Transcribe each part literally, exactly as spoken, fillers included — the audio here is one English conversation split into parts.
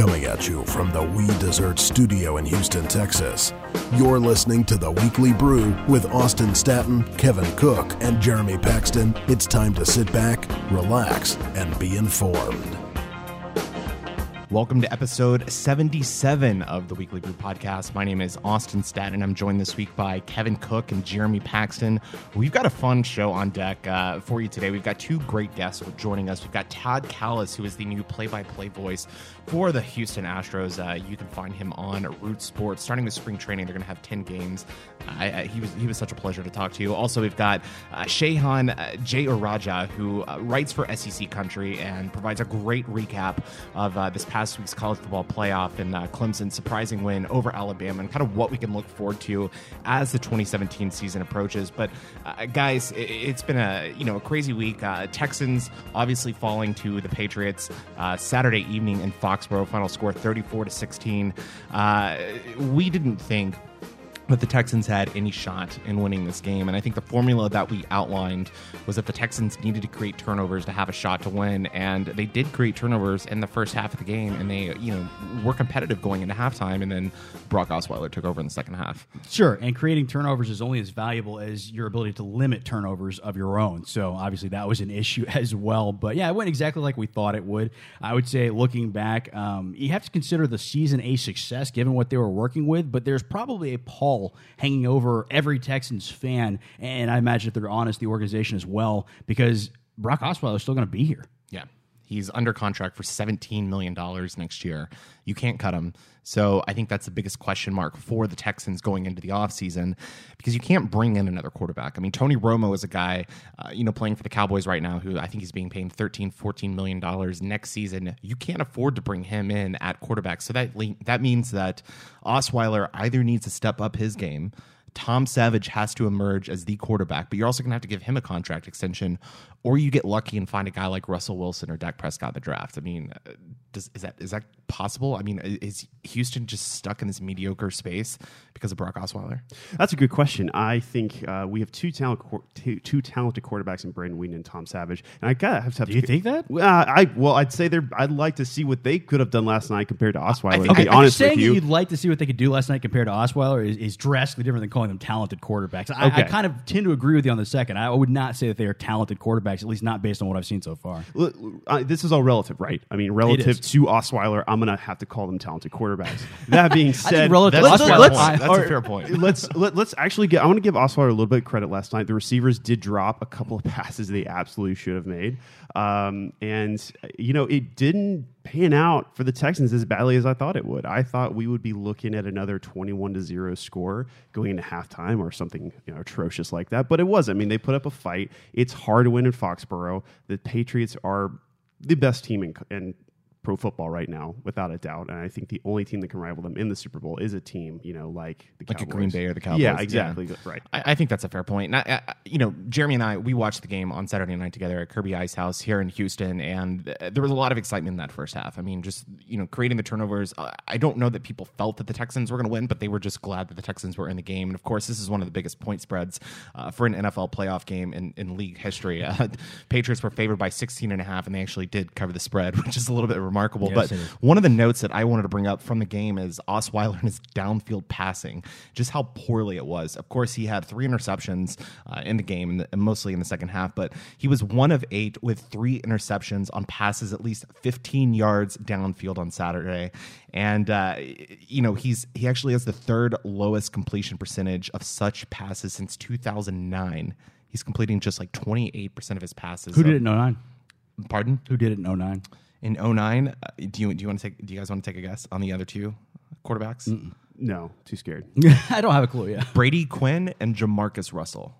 Coming at you from the We Dessert Studio in Houston, Texas, you're listening to The Weekly Brew with Austin Statton, Kevin Cook, and Jeremy Paxton. It's time to sit back, relax, and be informed. Welcome to episode seventy-seven of The Weekly Brew Podcast. My name is Austin Statton, and I'm joined this week by Kevin Cook and Jeremy Paxton. We've got a fun show on deck uh, for you today. We've got two great guests joining us. We've got Todd Kalas, who is the new play-by-play voice for the Houston Astros. Uh, you can find him on Root Sports. Starting with spring training, they're going to have ten games. Uh, he was he was such a pleasure to talk to you. Also, we've got uh, Shehan Jeyarajah, who uh, writes for S E C Country and provides a great recap of uh, this past week's college football playoff and uh, Clemson's surprising win over Alabama, and kind of what we can look forward to as the twenty seventeen season approaches. But uh, guys, it, it's been a you know a crazy week. Uh, Texans obviously falling to the Patriots uh, Saturday evening in Fox. Foxborough, final score thirty-four to sixteen. Uh, we didn't think that the Texans had any shot in winning this game, and I think the formula that we outlined was that the Texans needed to create turnovers to have a shot to win, and they did create turnovers in the first half of the game, and they you know were competitive going into halftime, and then Brock Osweiler took over in the second half. Sure, and creating turnovers is only as valuable as your ability to limit turnovers of your own, so obviously that was an issue as well. But yeah, it went exactly like we thought it would. I would say, looking back, um, you have to consider the season a success given what they were working with, but there's probably a pall hanging over every Texans fan, and I imagine, if they're honest, the organization as well, because Brock Osweiler is still going to be here. Yeah, he's under contract for seventeen million dollars next year. You can't cut him. So I think that's the biggest question mark for the Texans going into the offseason, because you can't bring in another quarterback. I mean, Tony Romo is a guy, uh, you know, playing for the Cowboys right now, who I think he's being paid thirteen, fourteen million dollars next season. You can't afford to bring him in at quarterback. So that that means that Osweiler either needs to step up his game, Tom Savage has to emerge as the quarterback, but you're also going to have to give him a contract extension, or you get lucky and find a guy like Russell Wilson or Dak Prescott in the draft. I mean, does, is that is that possible? I mean, is Houston just stuck in this mediocre space because of Brock Osweiler? That's a good question. I think uh, we have two, talent, two, two talented quarterbacks in Brandon Whedon and Tom Savage, and I gotta have to. Have Do to you think that? Uh, I well, I'd say they're. I'd like to see what they could have done last night compared to Osweiler. I think, to be okay, honest I'm with you, you'd like to see what they could do last night compared to Osweiler is, is drastically different than calling them talented quarterbacks. I, okay. I kind of tend to agree with you on the second. I would not say that they are talented quarterbacks, at least not based on what I've seen so far. Uh, this is all relative, right? I mean, relative to Osweiler, I'm going to have to call them talented quarterbacks. That being said, relative that's, to let's, let's, that's a fair point. let's let, let's actually get. I want to give Osweiler a little bit of credit last night. The receivers did drop a couple of passes they absolutely should have made, um, and you know it didn't pan out for the Texans as badly as I thought it would. I thought we would be looking at another twenty-one to zero score going into halftime or something you know, atrocious like that, but it wasn't. I mean, they put up a fight. It's hard to win in Foxborough. The Patriots are the best team in, in pro football right now, without a doubt, and I think the only team that can rival them in the Super Bowl is a team, you know, like the like Cowboys. A Green Bay or the Cowboys. Yeah, exactly. Yeah. Right. I, I think that's a fair point. And I, I, you know, Jeremy and I, we watched the game on Saturday night together at Kirby Ice House here in Houston, and there was a lot of excitement in that first half. I mean, just you know, creating the turnovers. I don't know that people felt that the Texans were going to win, but they were just glad that the Texans were in the game. And of course, this is one of the biggest point spreads uh, for an N F L playoff game in, in league history. Uh, Patriots were favored by sixteen and a half, and they actually did cover the spread, which is a little bit remarkable. Yes, but one of the notes that I wanted to bring up from the game is Osweiler and his downfield passing, just how poorly it was. Of course, he had three interceptions uh, in the game, in the, mostly in the second half, but he was one of eight with three interceptions on passes at least fifteen yards downfield on Saturday. And, uh, you know, he's he actually has the third lowest completion percentage of such passes since two thousand nine. He's completing just like twenty-eight percent of his passes. Who did it in oh nine? Pardon? Who did it in oh nine? In oh nine, uh, do you do you want to take? Do you guys want to take a guess on the other two quarterbacks? Mm-mm. No, too scared. I don't have a clue. Yeah, Brady Quinn and Jamarcus Russell.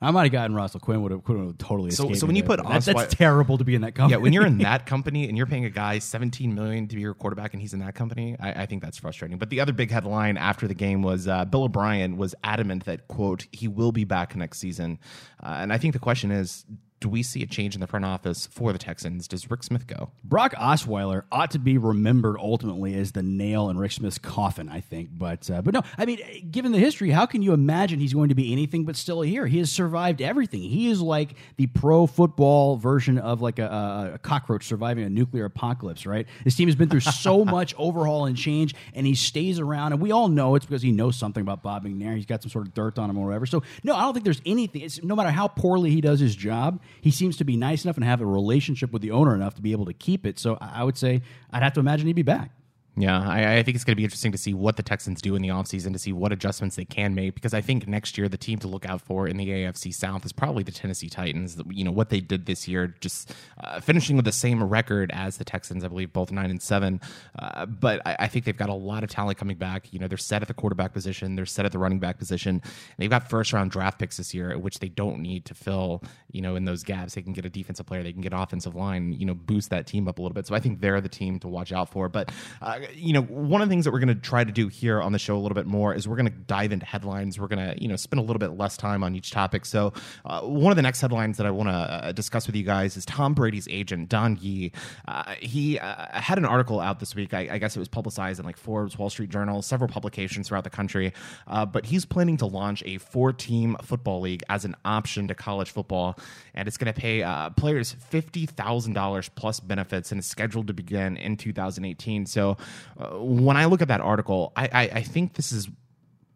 I might have gotten Russell. Quinn would have, Quinn would have totally escaped. So, so when you put Osweiler, that, that's terrible to be in that company. Yeah, when you're in that company and you're paying a guy seventeen million dollars to be your quarterback and he's in that company, I, I think that's frustrating. But the other big headline after the game was uh, Bill O'Brien was adamant that, quote, he will be back next season. Uh, and I think the question is, do we see a change in the front office for the Texans? Does Rick Smith go? Brock Osweiler ought to be remembered ultimately as the nail in Rick Smith's coffin, I think. But uh, but no, I mean, given the history, how can you imagine he's going to be anything but still here? He has survived everything. He is like the pro football version of like a, a cockroach surviving a nuclear apocalypse, right? His team has been through so much overhaul and change, and he stays around. And we all know it's because he knows something about Bob McNair. He's got some sort of dirt on him or whatever. So no, I don't think there's anything. It's, no matter how poorly he does his job, he seems to be nice enough and have a relationship with the owner enough to be able to keep it. So I would say I'd have to imagine he'd be back. Yeah, I, I think it's going to be interesting to see what the Texans do in the offseason, to see what adjustments they can make, because I think next year the team to look out for in the A F C South is probably the Tennessee Titans. You know, what they did this year, just uh, finishing with the same record as the Texans, I believe, both nine and seven. Uh, but I, I think they've got a lot of talent coming back. You know, they're set at the quarterback position. They're set at the running back position. They've got first-round draft picks this year, which they don't need to fill, you know, in those gaps. They can get a defensive player. They can get offensive line, you know, boost that team up a little bit. So I think they're the team to watch out for. But uh, you know, one of the things that we're going to try to do here on the show a little bit more is we're going to dive into headlines. We're going to, you know, spend a little bit less time on each topic. So uh, one of the next headlines that I want to uh, discuss with you guys is Tom Brady's agent, Don Yee. Uh, he uh, had an article out this week. I, I guess it was publicized in like Forbes, Wall Street Journal, several publications throughout the country. Uh, but he's planning to launch a four-team football league as an option to college football. And it's going to pay uh, players fifty thousand dollars plus benefits, and is scheduled to begin in two thousand eighteen. So Uh, when I look at that article, I, I, I think this is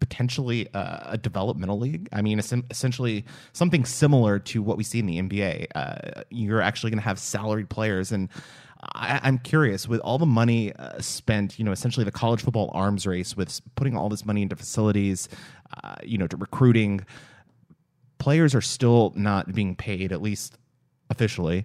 potentially uh, a developmental league. I mean, es- essentially something similar to what we see in the N B A. Uh, you're actually going to have salaried players. And I, I'm curious, with all the money uh, spent, you know, essentially the college football arms race with putting all this money into facilities, uh, you know, to recruiting, players are still not being paid, at least officially.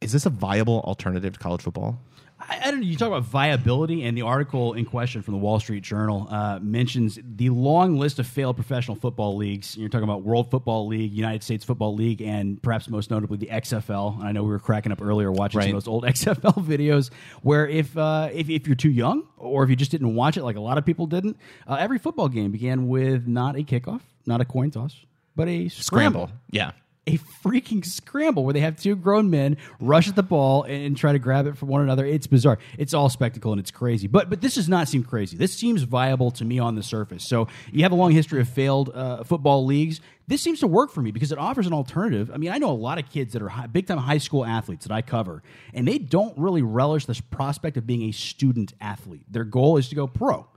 Is this a viable alternative to college football? I don't know. You talk about viability, and the article in question from the Wall Street Journal uh, mentions the long list of failed professional football leagues. You're talking about World Football League, United States Football League, and perhaps most notably the X F L. And I know we were cracking up earlier watching right. some of those old X F L videos where if, uh, if if you're too young or if you just didn't watch it like a lot of people didn't, uh, every football game began with not a kickoff, not a coin toss, but a scramble. scramble. Yeah. A freaking scramble where they have two grown men rush at the ball and try to grab it from one another. It's bizarre. It's all spectacle and it's crazy. But but this does not seem crazy. This seems viable to me on the surface. So you have a long history of failed uh, football leagues. This seems to work for me because it offers an alternative. I mean, I know a lot of kids that are high, big-time high school athletes that I cover, and they don't really relish this prospect of being a student athlete. Their goal is to go pro.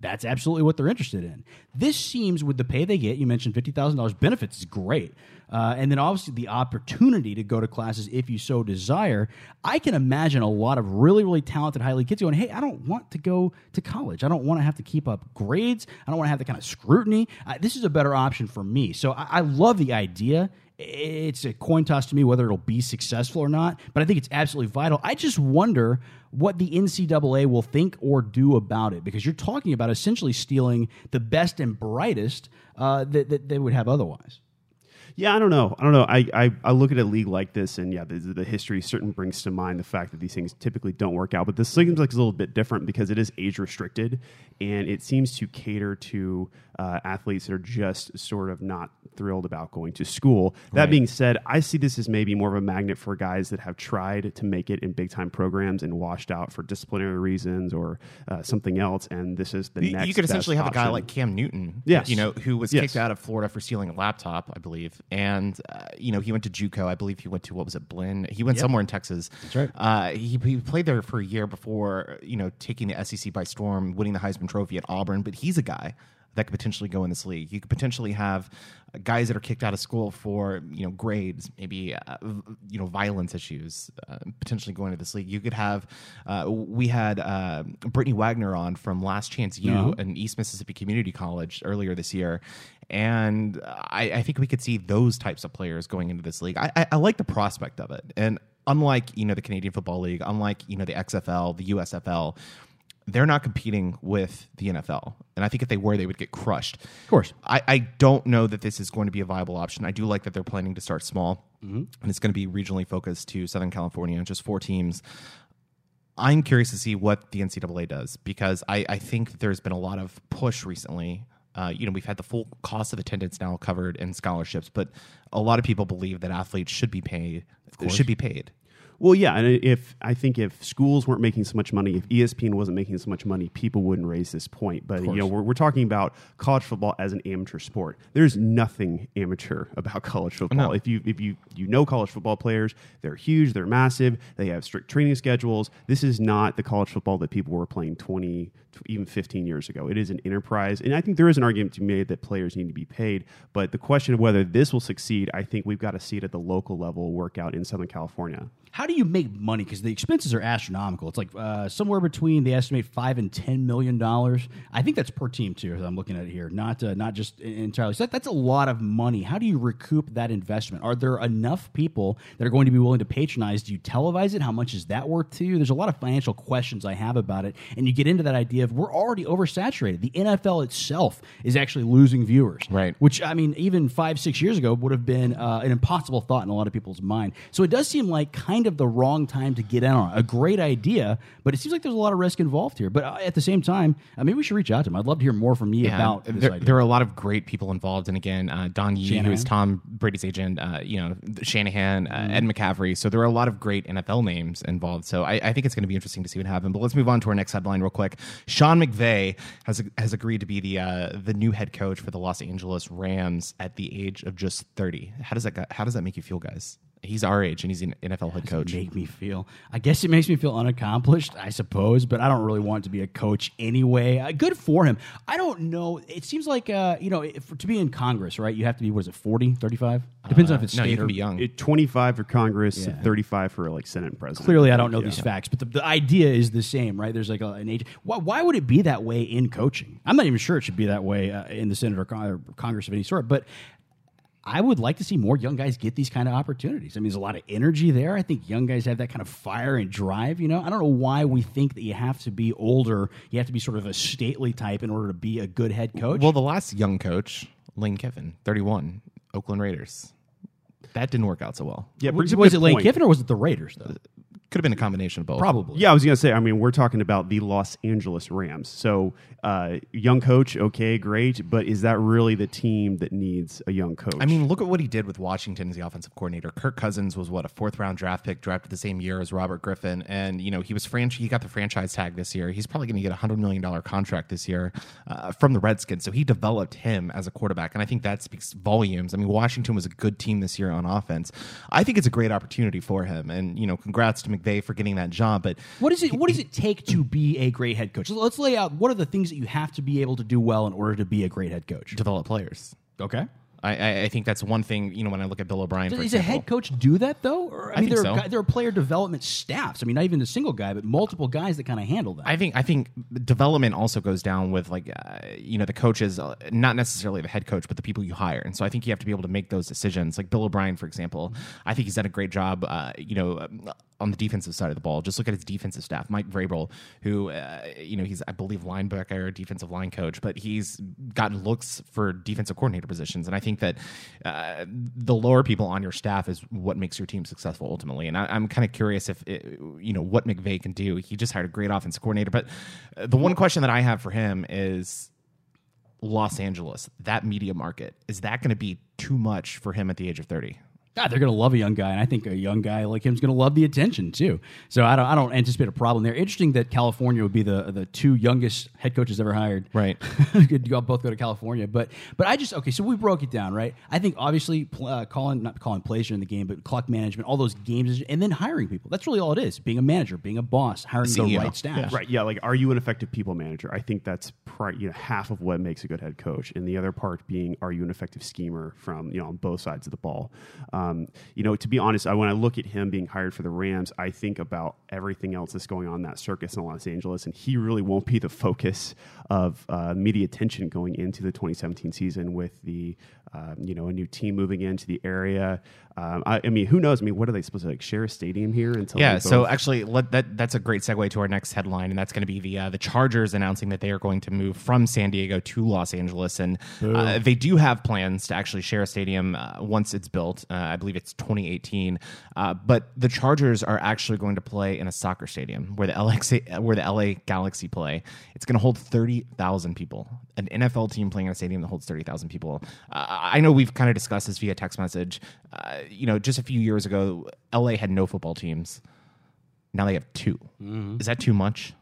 That's absolutely what they're interested in. This seems, with the pay they get, you mentioned fifty thousand dollars benefits is great. Uh, and then obviously the opportunity to go to classes if you so desire. I can imagine a lot of really, really talented, highly kids going, hey, I don't want to go to college. I don't want to have to keep up grades. I don't want to have that kind of scrutiny. Uh, this is a better option for me. So I, I love the idea. It's a coin toss to me whether it'll be successful or not, but I think it's absolutely vital. I just wonder what the N C double A will think or do about it, because you're talking about essentially stealing the best and brightest uh, that, that they would have otherwise. Yeah, I don't know. I don't know. I, I, I look at a league like this, and yeah, the, the history certainly brings to mind the fact that these things typically don't work out. But this seems like it's a little bit different because it is age restricted, and it seems to cater to uh, athletes that are just sort of not thrilled about going to school. That right. being said, I see this as maybe more of a magnet for guys that have tried to make it in big time programs and washed out for disciplinary reasons or uh, something else. And this is the you, next. You could essentially have option. A guy like Cam Newton, yes. you know, who was yes. kicked out of Florida for stealing a laptop, I believe. And, uh, you know, he went to JUCO. I believe he went to, what was it, Blinn? He went yep. somewhere in Texas. That's right. Uh, he, he played there for a year before, you know, taking the S E C by storm, winning the Heisman Trophy at Auburn. But he's a guy that could potentially go in this league. You could potentially have guys that are kicked out of school for, you know, grades, maybe, uh, you know, violence issues, uh, potentially going to this league. You could have, uh, we had uh, Brittany Wagner on from Last Chance U, mm-hmm. an East Mississippi Community College earlier this year. And I, I think we could see those types of players going into this league. I, I, I like the prospect of it. And unlike, you know, the Canadian Football League, unlike, you know, the X F L, the U S F L, they're not competing with the N F L. And I think if they were, they would get crushed. Of course. I, I don't know that this is going to be a viable option. I do like that they're planning to start small. Mm-hmm. And it's going to be regionally focused to Southern California, just four teams. I'm curious to see what the N C double A does, because I, I think there's been a lot of push recently Uh, you know, we've had the full cost of attendance now covered in scholarships, but a lot of people believe that athletes should be paid. Should be paid. Well, yeah, and if I think if schools weren't making so much money, if E S P N wasn't making so much money, people wouldn't raise this point. But you know, we're we're talking about college football as an amateur sport. There's nothing amateur about college football. No. If you if you you know college football players, they're huge, they're massive, they have strict training schedules. This is not the college football that people were playing twenty, even fifteen years ago. It is an enterprise, and I think there is an argument to be made that players need to be paid. But the question of whether this will succeed, I think we've got to see it at the local level work out in Southern California. How do you make money? Because the expenses are astronomical. It's like uh, somewhere between, they estimate, five and ten million dollars. I think that's per team, too, as I'm looking at it here, not uh, not just entirely. So that, that's a lot of money. How do you recoup that investment? Are there enough people that are going to be willing to patronize? Do you televise it? How much is that worth to you? There's a lot of financial questions I have about it. And you get into that idea of we're already oversaturated. The N F L itself is actually losing viewers. Right. Which, I mean, even five, six years ago would have been uh, an impossible thought in a lot of people's mind. So it does seem like kind of the wrong time to get in on it. A great idea, but it seems like there's a lot of risk involved here. But uh, at the same time, uh, maybe we should reach out to him. I'd love to hear more from you yeah, about there, this idea. There are a lot of great people involved, and again, uh, Don Yee, who is Tom Brady's agent, uh, you know, Shanahan, uh, mm-hmm. Ed McCaffrey. So there are a lot of great N F L names involved. So I, I think it's going to be interesting to see what happens. But let's move on to our next headline real quick. Sean McVay has has agreed to be the uh, the new head coach for the Los Angeles Rams at the age of just thirty. How does that how does that make you feel, guys? He's our age, and he's an N F L head coach. Make me feel. I guess it makes me feel unaccomplished, I suppose, but I don't really want to be a coach anyway. Uh, good for him. I don't know. It seems like, uh, you know, if, to be in Congress, right, you have to be, what is it, forty, thirty-five? Depends uh, on if it's no, state. No, you can be young. It, twenty-five for Congress, yeah. thirty-five for, like, Senate and president. Clearly, I don't know yeah. these facts, but the, the idea is the same, right? There's, like, a, an age. Why, why would it be that way in coaching? I'm not even sure it should be that way uh, in the Senate or, con- or Congress of any sort, but I would like to see more young guys get these kind of opportunities. I mean, there's a lot of energy there. I think young guys have that kind of fire and drive, you know? I don't know why we think that you have to be older, you have to be sort of a stately type in order to be a good head coach. Well, the last young coach, Lane Kiffin, thirty-one, Oakland Raiders. That didn't work out so well. Yeah, was it point. Lane Kiffin or was it the Raiders, though? Could have been a combination of both. Probably. Yeah, I was going to say, I mean, we're talking about the Los Angeles Rams. So, uh, young coach, okay, great, but is that really the team that needs a young coach? I mean, look at what he did with Washington as the offensive coordinator. Kirk Cousins was, what, a fourth-round draft pick, drafted the same year as Robert Griffin, and, you know, he was fran- he got the franchise tag this year. He's probably going to get a one hundred million dollars contract this year uh, from the Redskins, so he developed him as a quarterback, and I think that speaks volumes. I mean, Washington was a good team this year on offense. I think it's a great opportunity for him, and, you know, congrats to McVay for getting that job. But what is it? What does it take to be a great head coach? Let's lay out what are the things that you have to be able to do well in order to be a great head coach. Develop players. Okay. I, I think that's one thing, you know, when I look at Bill O'Brien. Does a head coach do that, though? Or, I, I mean, there, so. are, there are player development staffs. I mean, not even a single guy, but multiple guys that kind of handle that. I think I think development also goes down with, like, uh, you know, the coaches, uh, not necessarily the head coach, but the people you hire. And so I think you have to be able to make those decisions. Like Bill O'Brien, for example, I think he's done a great job, uh, you know, um, on the defensive side of the ball. Just look at his defensive staff. Mike Vrabel, who, uh, you know, he's, I believe, linebacker, defensive line coach, but he's gotten looks for defensive coordinator positions. And I think that uh, the lower people on your staff is what makes your team successful ultimately. And I, I'm kind of curious if, it, you know, what McVay can do. He just hired a great offensive coordinator. But the one question that I have for him is Los Angeles, that media market, is that going to be too much for him at the age of thirty? God, they're going to love a young guy, and I think a young guy like him is going to love the attention, too. So I don't I don't anticipate a problem there. Interesting that California would be the, the two youngest head coaches ever hired. Right. Y'all both go to California. But but I just, okay, so we broke it down, right? I think, obviously, uh, calling, not calling plays during the game, but clock management, all those games, and then hiring people. That's really all it is, being a manager, being a boss, hiring the right staff. Yeah. Right, yeah, like, are you an effective people manager? I think that's pri- you know, half of what makes a good head coach, and the other part being, are you an effective schemer from, you know, on both sides of the ball? Um, Um, you know, to be honest, I, when I look at him being hired for the Rams, I think about everything else that's going on in that circus in Los Angeles, and he really won't be the focus of uh, media attention going into the twenty seventeen season with the uh, you know, a new team moving into the area. Um, I, I mean, who knows? I mean, what are they supposed to, like, share a stadium here? Until yeah, so actually, let, that that's a great segue to our next headline, and that's going to be the uh, the Chargers announcing that they are going to move from San Diego to Los Angeles, and uh, they do have plans to actually share a stadium uh, once it's built. Uh, I believe it's twenty eighteen, uh, but the Chargers are actually going to play in a soccer stadium where the L X A, where the L A Galaxy play. It's going to hold thirty thousand people. An N F L team playing in a stadium that holds thirty thousand people. Uh, I know we've kind of discussed this via text message. Uh, you know, just a few years ago, L A had no football teams. Now they have two. Mm-hmm. Is that too much?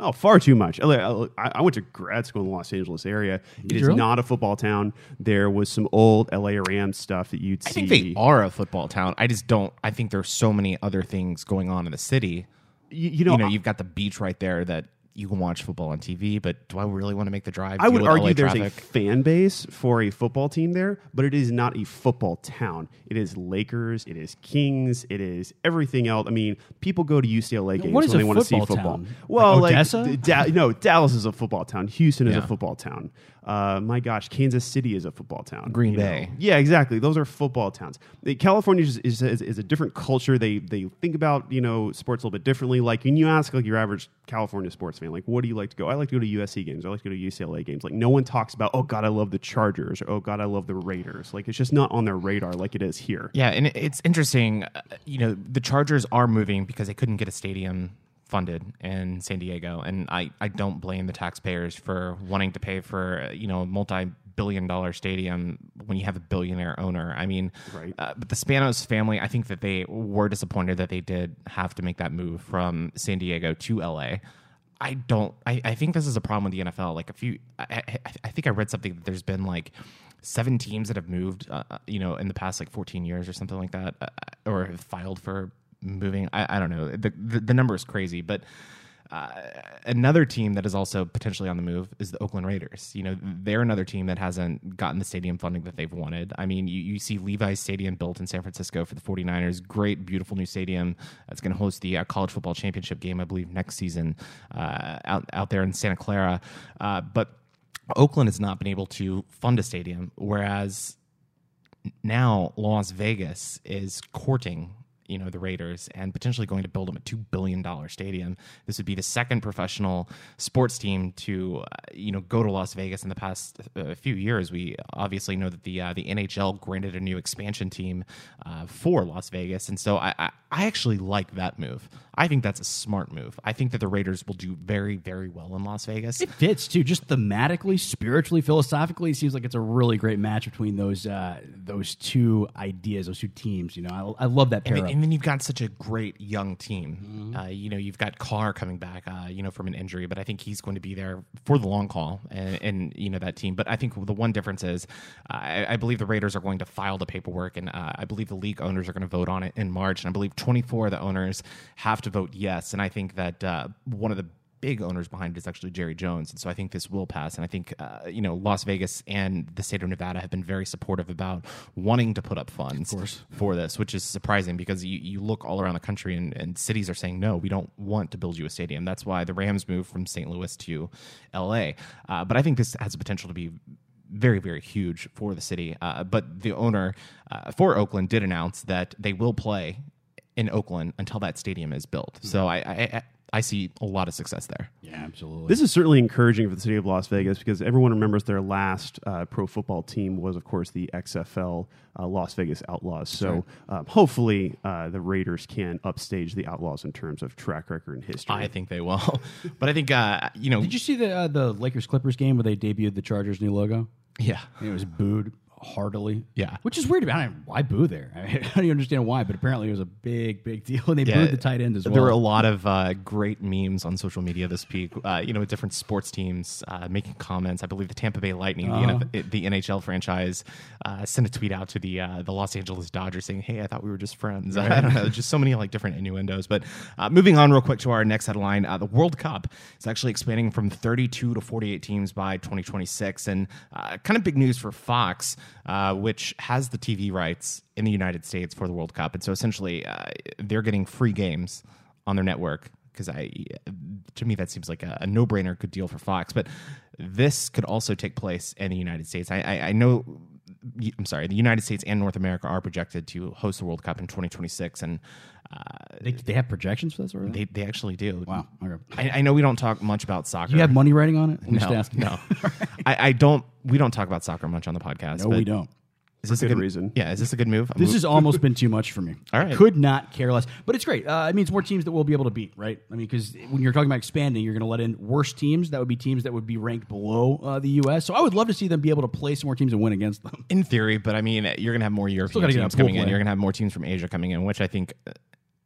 Oh, far too much. L A, I went to grad school in the Los Angeles area. It is really? Not a football town. There was some old L A Rams stuff that you'd I see. I think they are a football town. I just don't. I think there's so many other things going on in the city. You, you know, you know I, you've got the beach right there that you can watch football on T V, but do I really want to make the drive? I would argue L A there's traffic? A fan base for a football team there, but it is not a football town. It is Lakers. It is Kings. It is everything else. I mean, people go to U C L A games when they want to see football. Town? Well, like, Odessa? like da- no, Dallas is a football town. Houston is yeah. a football town. Uh, my gosh, Kansas City is a football town. Green Bay. Know? Yeah, exactly. Those are football towns. California is, is, is a different culture. They they think about, you know, sports a little bit differently. Like, when you ask like your average California sports fan, like, what do you like to go? I like to go to U S C games. I like to go to U C L A games. Like, no one talks about, oh, God, I love the Chargers. Or, oh, God, I love the Raiders. Like, it's just not on their radar like it is here. Yeah, and it's interesting. Uh, you know, the Chargers are moving because they couldn't get a stadium funded in San Diego, and I, I don't blame the taxpayers for wanting to pay for, you know, a multi-billion dollar stadium when you have a billionaire owner. I mean, right. uh, but the Spanos family, I think that they were disappointed that they did have to make that move from San Diego to L A. I don't, I, I think this is a problem with the N F L. Like, a few, I, I, I think I read something that there's been like seven teams that have moved, uh, you know, in the past like fourteen years or something like that, uh, or have filed for moving. I, I don't know. The, the the number is crazy, but uh, another team that is also potentially on the move is the Oakland Raiders. You know, they're another team that hasn't gotten the stadium funding that they've wanted. I mean, you, you see Levi's Stadium built in San Francisco for the forty-niners. Great, beautiful new stadium. It's going to host the uh, college football championship game, I believe, next season uh, out, out there in Santa Clara. Uh, but Oakland has not been able to fund a stadium, whereas now Las Vegas is courting, you know, the Raiders, and potentially going to build them a two billion dollars stadium. This would be the second professional sports team to, uh, you know, go to Las Vegas in the past uh, few years. We obviously know that the uh, the N H L granted a new expansion team uh, for Las Vegas. And so I, I, I actually like that move. I think that's a smart move. I think that the Raiders will do very, very well in Las Vegas. It fits, too. Just thematically, spiritually, philosophically, it seems like it's a really great match between those uh, those two ideas, those two teams. You know, I, I love that pair up. And then you've got such a great young team. Mm-hmm. Uh, you know, you've got Carr coming back, uh, you know, from an injury, but I think he's going to be there for the long haul, and, and you know, that team. But I think the one difference is, uh, I, I believe the Raiders are going to file the paperwork, and uh, I believe the league owners are going to vote on it in March, and I believe twenty-four of the owners have to vote yes. And I think that uh, one of the big owners behind it is actually Jerry Jones. And so I think this will pass. And I think, uh, you know, Las Vegas and the state of Nevada have been very supportive about wanting to put up funds for this, which is surprising because you, you look all around the country and, and cities are saying, no, we don't want to build you a stadium. That's why the Rams moved from Saint Louis to L A. Uh, but I think this has the potential to be very, very huge for the city. Uh, but the owner uh, for Oakland did announce that they will play in Oakland until that stadium is built. Mm-hmm. So I, I, I I see a lot of success there. Yeah, absolutely. This is certainly encouraging for the city of Las Vegas because everyone remembers their last uh, pro football team was, of course, the X F L uh, Las Vegas Outlaws. That's so right. um, hopefully uh, the Raiders can upstage the Outlaws in terms of track record and history. I think they will. But I think, uh, you know... Did you see the, uh, the Lakers-Clippers game where they debuted the Chargers' new logo? Yeah. And it was booed heartily. Yeah. Which is weird about it. Why boo there? I, mean, I don't even understand why, but apparently it was a big, big deal, and they yeah, booed the tight end as well. There were a lot of uh, great memes on social media this week, uh, you know, with different sports teams uh, making comments. I believe the Tampa Bay Lightning, uh-huh. the, N F- the N H L franchise, uh, sent a tweet out to the uh, the Los Angeles Dodgers saying, hey, I thought we were just friends. Right. I don't know. Just so many, like, different innuendos. But uh, moving on real quick to our next headline, uh, the World Cup is actually expanding from thirty-two to forty-eight teams by twenty twenty-six, and uh, kind of big news for Fox, Uh, which has the T V rights in the United States for the World Cup. And so essentially uh, they're getting free games on their network because I, to me, that seems like a, a no-brainer good deal for Fox. But this could also take place in the United States. I, I, I know I'm sorry, the United States and North America are projected to host the World Cup in twenty twenty-six, and uh, they, they have projections for this, or they they actually do. Wow, okay. I, I know we don't talk much about soccer. Do you have money writing on it? I'm no, just asking. no, right. I, I don't. We don't talk about soccer much on the podcast. No, we don't. Is this a good reason? Yeah, is this a good move? I'm this mo- has almost been too much for me. All right. I could not care less. But it's great. Uh, it means more teams that we'll be able to beat, right? I mean, because when you're talking about expanding, you're going to let in worse teams. That would be teams that would be ranked below uh, the U S So I would love to see them be able to play some more teams and win against them. In theory, but I mean, you're going to have more European teams coming in. You're going to have more teams from Asia coming in, which I think, uh,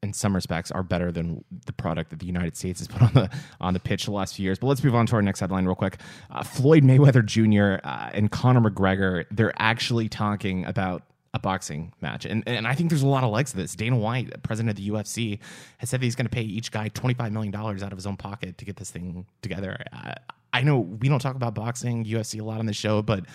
in some respects, are better than the product that the United States has put on the on the pitch the last few years. But let's move on to our next headline real quick. Uh, Floyd Mayweather Junior Uh, and Conor McGregor, they're actually talking about a boxing match. And and I think there's a lot of legs to this. Dana White, president of the U F C, has said that he's going to pay each guy twenty-five million dollars out of his own pocket to get this thing together. Uh, I know we don't talk about boxing, U F C a lot on the show, but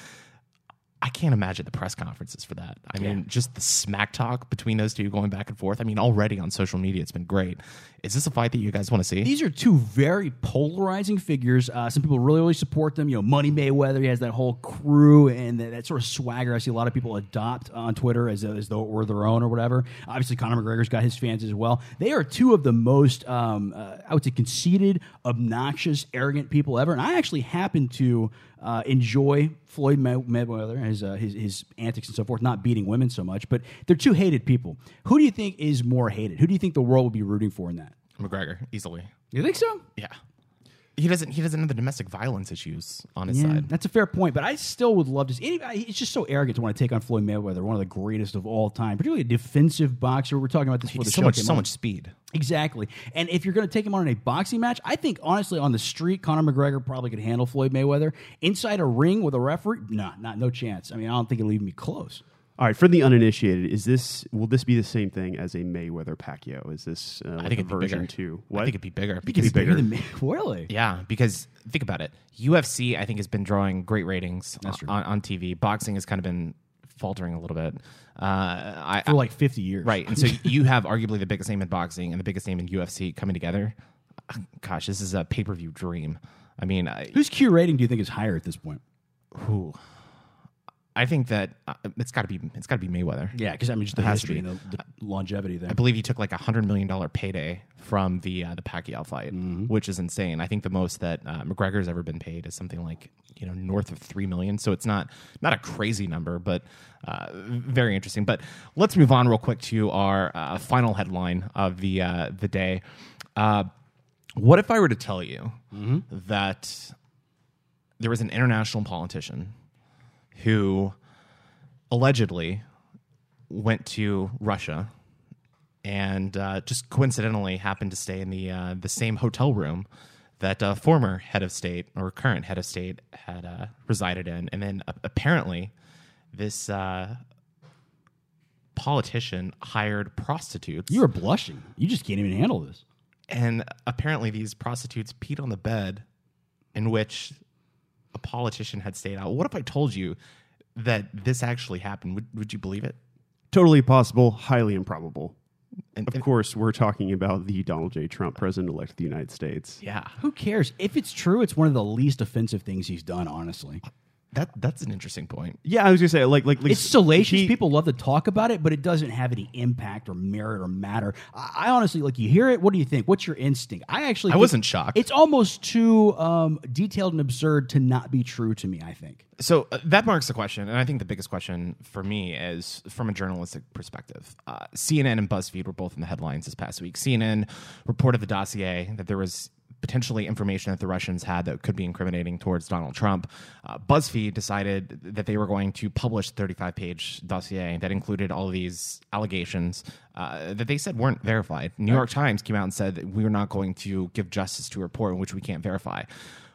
I can't imagine the press conferences for that. I mean, yeah. just the smack talk between those two going back and forth. I mean, already on social media, it's been great. Is this a fight that you guys want to see? These are two very polarizing figures. Uh, some people really, really support them. You know, Money Mayweather, he has that whole crew and that, that sort of swagger I see a lot of people adopt on Twitter as, as though it were their own or whatever. Obviously, Conor McGregor's got his fans as well. They are two of the most, um, uh, I would say, conceited, obnoxious, arrogant people ever. And I actually happen to Uh, enjoy Floyd May- Mayweather and his, uh, his his antics and so forth, not beating women so much, but they're two hated people. Who do you think is more hated? Who do you think the world would be rooting for in that? McGregor, easily. You think so? Yeah. He doesn't. He doesn't have the domestic violence issues on his yeah, side. That's a fair point, but I still would love to see. Anybody, it's just so arrogant to want to take on Floyd Mayweather, one of the greatest of all time, particularly a defensive boxer. We're talking about this for the so show much, so on. much speed. Exactly, and if you're going to take him on in a boxing match, I think honestly on the street, Conor McGregor probably could handle Floyd Mayweather inside a ring with a referee. Nah, not no chance. I mean, I don't think it'll even be close. All right, for the uninitiated, is this will this be the same thing as a Mayweather-Pacquiao? Is this uh, I think it'd be version bigger. two? What? I think it'd be bigger. Because it'd be bigger. Than May- really? Yeah, because think about it. U F C, I think, has been drawing great ratings on, on T V. Boxing has kind of been faltering a little bit. Uh, I, for like fifty years. Right, and so you have arguably the biggest name in boxing and the biggest name in U F C coming together. Gosh, this is a pay-per-view dream. I mean... I, Whose Q rating do you think is higher at this point? Who... I think that uh, it's got to be it's got to be Mayweather. Yeah, because I mean, just the history and the, the longevity there. I believe he took like a hundred million dollar payday from the uh, the Pacquiao fight, mm-hmm. which is insane. I think the most that uh, McGregor's ever been paid is something like you know north of three million. So it's not not a crazy number, but uh, very interesting. But let's move on real quick to our uh, final headline of the uh, the day. Uh, what if I were to tell you mm-hmm. that there was an international politician who allegedly went to Russia and uh, just coincidentally happened to stay in the uh, the same hotel room that a uh, former head of state or current head of state had uh, resided in. And then uh, apparently this uh, politician hired prostitutes. You are blushing. You just can't even handle this. And apparently these prostitutes peed on the bed in which a politician had stayed out. What if I told you that this actually happened? Would would you believe it? Totally possible, highly improbable. And of course, we're talking about the Donald J. Trump, president-elect of the United States. Yeah. Who cares? If it's true, it's one of the least offensive things he's done, honestly. That That's an interesting point. Yeah, I was going to say, like... like, like it's salacious. He, People love to talk about it, but it doesn't have any impact or merit or matter. I, I honestly, like, you hear it, what do you think? What's your instinct? I actually... I wasn't shocked. It's almost too um, detailed and absurd to not be true to me, I think. So uh, that marks the question, and I think the biggest question for me is, from a journalistic perspective, uh, C N N and BuzzFeed were both in the headlines this past week. C N N reported the dossier that there was potentially information that the Russians had that could be incriminating towards Donald Trump. Uh, BuzzFeed decided that they were going to publish a thirty-five page dossier that included all of these allegations uh, that they said weren't verified. New York Times came out and said that we were not going to give justice to a report in which we can't verify.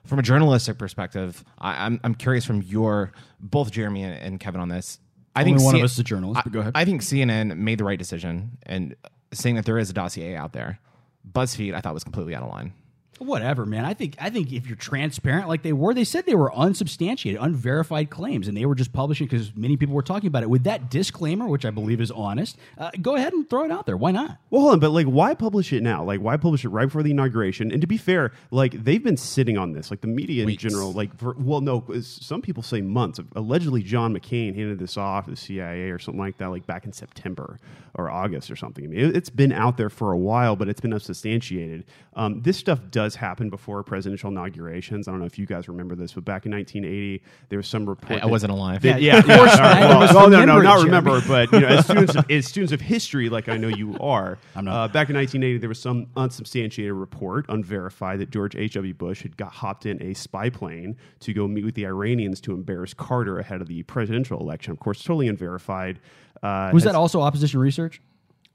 From a journalistic perspective, I, I'm, I'm curious from your, both Jeremy and, and Kevin on this. I Only think one C- of us is a journalist, I, but go ahead. I think C N N made the right decision in saying that there is a dossier out there. BuzzFeed, I thought, was completely out of line. Whatever, man. I think I think if you're transparent like they were, they said they were unsubstantiated, unverified claims, and they were just publishing because many people were talking about it. With that disclaimer, which I believe is honest, uh, go ahead and throw it out there. Why not? Well, hold on, but like, why publish it now? Like, why publish it right before the inauguration? And to be fair, like, they've been sitting on this, like the media Weeks. in general. Like, for, well, no, some people say months. Allegedly, John McCain handed this off to the C I A or something like that, like back in September or August or something. I mean, it, it's been out there for a while, but it's been unsubstantiated. Um, this stuff does. happen before presidential inaugurations. I don't know if you guys remember this, but back in nineteen eighty, there was some report. I, I wasn't alive. That, yeah, yeah. Well, well, well, no, no, not remember, but you know, as students, of, as students of history, like I know you are, I'm not. Uh, back in nineteen eighty, there was some unsubstantiated report, unverified, that George H W. Bush had got hopped in a spy plane to go meet with the Iranians to embarrass Carter ahead of the presidential election. Of course, totally unverified. Uh, was that also opposition research?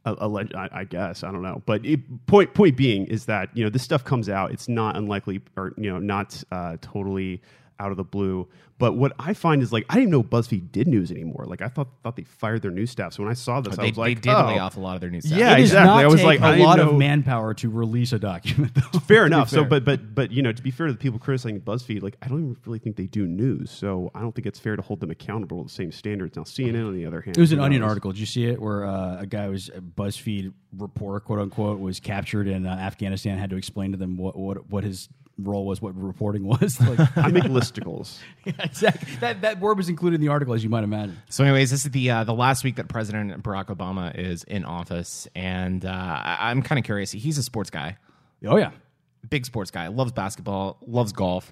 Alleg- I, I guess I don't know, but it, point point being is that you know this stuff comes out. It's not unlikely, or you know, not uh, totally out of the blue. But what I find is like I didn't know BuzzFeed did news anymore. Like I thought thought they fired their news staff. So when I saw this, oh, I they, was like, they did oh. lay off a lot of their news staff. Yeah, it exactly. I was like, a lot know. of manpower to release a document. Though, fair enough. Fair. So, but but but you know, to be fair to the people criticizing BuzzFeed, like I don't even really think they do news. So I don't think it's fair to hold them accountable to the same standards. Now C N N, on the other hand, it was an Onion article. Did you see it? Where uh, a guy was a BuzzFeed reporter, quote unquote, was captured in uh, Afghanistan, had to explain to them what what what his role was, what reporting was. Like, I make listicles. Yeah, exactly. That that word was included in the article, as you might imagine. So, anyways, this is the uh, the last week that President Barack Obama is in office, and uh, I'm kind of curious. He's a sports guy. Oh yeah, big sports guy. Loves basketball. Loves golf.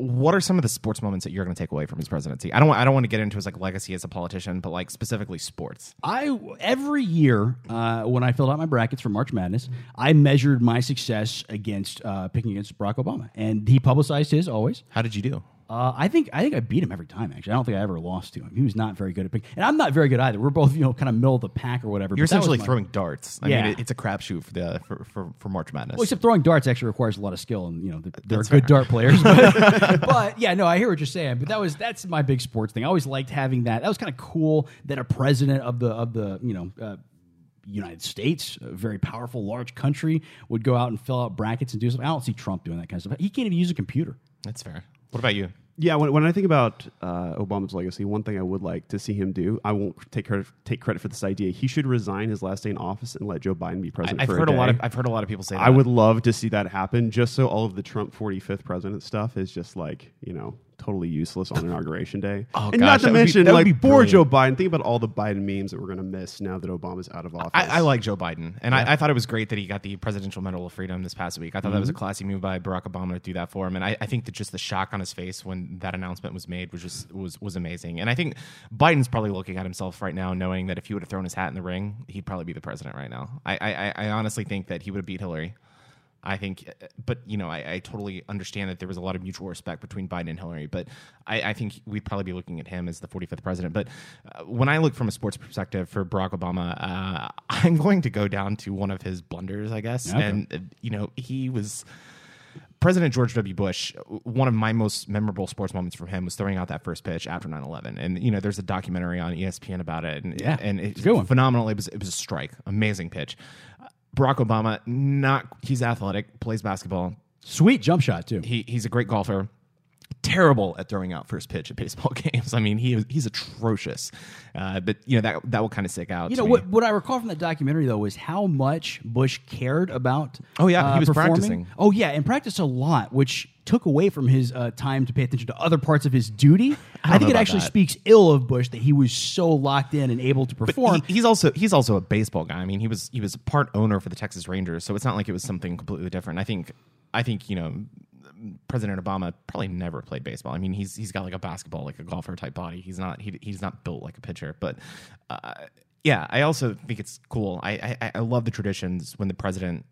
What are some of the sports moments that you're going to take away from his presidency? I don't. I don't want to get into his like legacy as a politician, but like specifically sports. I every year uh, when I filled out my brackets for March Madness, I measured my success against uh, picking against Barack Obama, and he publicized his always. How did you do? Uh, I think I think I beat him every time. Actually, I don't think I ever lost to him. He was not very good at picking, and I'm not very good either. We're both, you know, kind of middle of the pack or whatever. You're essentially throwing darts. I yeah. mean, it, it's a crapshoot for the for, for, for March Madness. Well, except throwing darts actually requires a lot of skill, and you know, the, they're good fair. dart players. But, but yeah, no, I hear what you're saying. But that was that's my big sports thing. I always liked having that. That was kind of cool that a president of the of the you know. Uh, United States, a very powerful, large country, would go out and fill out brackets and do something. I don't see Trump doing that kind of stuff. He can't even use a computer. That's fair. What about you? Yeah, when, when I think about uh, Obama's legacy, one thing I would like to see him do, I won't take credit, take credit for this idea. He should resign his last day in office and let Joe Biden be president I, I've for heard a day. lot of, I've heard a lot of people say that. I would love to see that happen, just so all of the Trump forty-fifth president stuff is just like, you know, totally useless on Inauguration Day. Oh, and gosh, not to mention, be, like, poor Joe Biden. Think about all the Biden memes that we're going to miss now that Obama's out of office. I, I like Joe Biden, and yeah. I, I thought it was great that he got the Presidential Medal of Freedom this past week. I thought mm-hmm. that was a classy move by Barack Obama to do that for him, and I, I think that just the shock on his face when that announcement was made was just was, was amazing. And I think Biden's probably looking at himself right now, knowing that if he would have thrown his hat in the ring, he'd probably be the president right now. I, I, I honestly think that he would have beat Hillary. I think, but, you know, I, I totally understand that there was a lot of mutual respect between Biden and Hillary, but I, I think we'd probably be looking at him as the forty-fifth president. But uh, when I look from a sports perspective for Barack Obama, uh, I'm going to go down to one of his blunders, I guess. Okay. And, uh, you know, he was... President George W. Bush, one of my most memorable sports moments from him was throwing out that first pitch after nine eleven. And, you know, there's a documentary on E S P N about it. And, yeah, and it's it, phenomenal. It was, it was a strike. Amazing pitch. Barack Obama, not he's athletic, plays basketball. Sweet jump shot, too. He He's a great golfer. Terrible at throwing out first pitch at baseball games. I mean, he he's atrocious. Uh, but, you know, that that will kind of stick out. You know, what, what I recall from that documentary, though, is how much Bush cared about Oh, yeah, uh, he was performing. practicing. Oh, yeah, and practiced a lot, which took away from his uh, time to pay attention to other parts of his duty. I, I think it actually that. speaks ill of Bush that he was so locked in and able to perform. He, he's also he's also a baseball guy. I mean, he was he was part owner for the Texas Rangers, so it's not like it was something completely different. I think I think, you know, President Obama probably never played baseball. I mean, he's he's got like a basketball, like a golfer type body. He's not he, he's not built like a pitcher. But uh, yeah, I also think it's cool. I, I I love the traditions when the president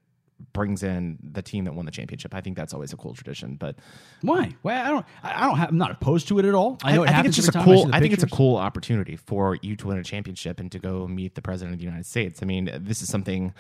brings in the team that won the championship. I think that's always a cool tradition. But why? Well, I don't. I don't. Have, I'm not opposed to it at all. I know I, it I happens. Think it's just a cool. I, I think it's a cool opportunity for you to win a championship and to go meet the president of the United States. I mean, this is something.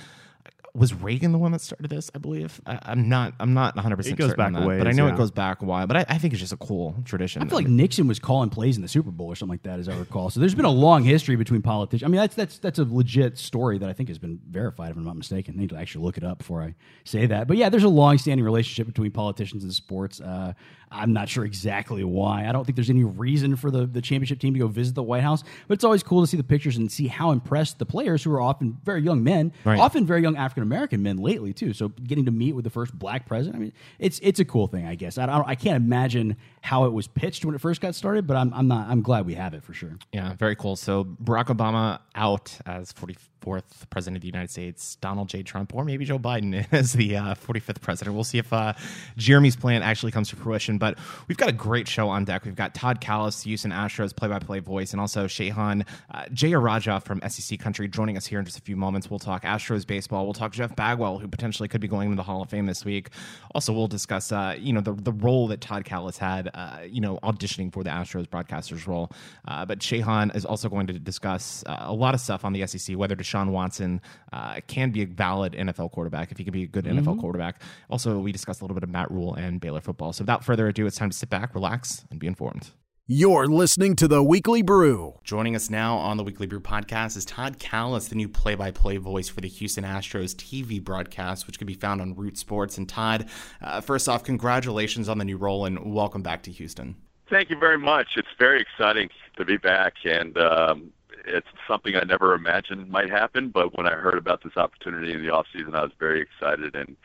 was Reagan the one that started this? I believe I, I'm not. I'm not one hundred percent certain. It goes back a ways, but I know yeah. it goes back a while. But I, I think it's just a cool tradition. I feel like Nixon was calling plays in the Super Bowl or something like that, as I recall. So there's been a long history between politicians. I mean, that's that's that's a legit story that I think has been verified, if I'm not mistaken. I need to actually look it up before I say that. But yeah, there's a long-standing relationship between politicians and sports. Uh, I'm not sure exactly why. I don't think there's any reason for the, the championship team to go visit the White House, but it's always cool to see the pictures and see how impressed the players, who are often very young men, right. often very young African-American men lately too. So getting to meet with the first black president, I mean, it's it's a cool thing, I guess. I, don't, I can't imagine how it was pitched when it first got started, but I'm, I'm, not, I'm glad we have it for sure. Yeah, very cool. So Barack Obama out as forty-fourth president of the United States, Donald J. Trump, or maybe Joe Biden as the uh, forty-fifth president. We'll see if uh, Jeremy's plan actually comes to fruition. But we've got a great show on deck. We've got Todd Kalas, Houston Astros play-by-play voice, and also Shehan uh, Jeyarajah from S E C Country joining us here in just a few moments. We'll talk Astros baseball. We'll talk Jeff Bagwell, who potentially could be going into the Hall of Fame this week. Also, we'll discuss, uh, you know, the, the role that Todd Kalas had, uh, you know, auditioning for the Astros broadcaster's role. Uh, but Shehan is also going to discuss uh, a lot of stuff on the S E C, whether Deshaun Watson uh, can be a valid N F L quarterback, if he can be a good mm-hmm. N F L quarterback. Also, we discussed a little bit of Matt Rhule and Baylor football. So without further ado, it's time to sit back, relax, and be informed. You're listening to The Weekly Brew. Joining us now on The Weekly Brew podcast is Todd Kalas, the new play-by-play voice for the Houston Astros T V broadcast, which can be found on Root Sports. And Todd, uh, first off, congratulations on the new role, and welcome back to Houston. Thank you very much. It's very exciting to be back, and um, it's something I never imagined might happen, but when I heard about this opportunity in the offseason, I was very excited, and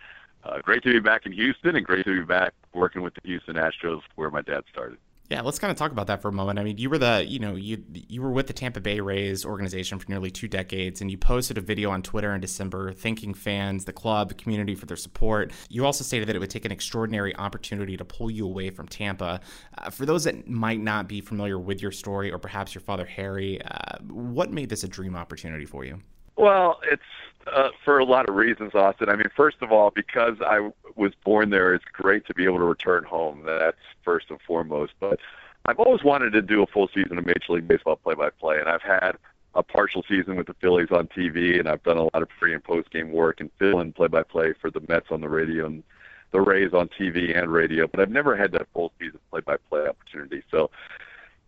Uh, great to be back in Houston, and great to be back working with the Houston Astros, where my dad started. Yeah, let's kind of talk about that for a moment. I mean, you were the, you know, you you were with the Tampa Bay Rays organization for nearly two decades, and you posted a video on Twitter in December thanking fans, the club, the community for their support. You also stated that it would take an extraordinary opportunity to pull you away from Tampa. Uh, for those that might not be familiar with your story, or perhaps your father, Harry, uh, what made this a dream opportunity for you? Well, it's uh, for a lot of reasons, Austin. I mean, first of all, because I w- was born there, it's great to be able to return home. That's first and foremost. But I've always wanted to do a full season of Major League Baseball play-by-play, and I've had a partial season with the Phillies on T V, and I've done a lot of pre- and post-game work and fill-in play-by-play for the Mets on the radio and the Rays on T V and radio, but I've never had that full season play-by-play opportunity. So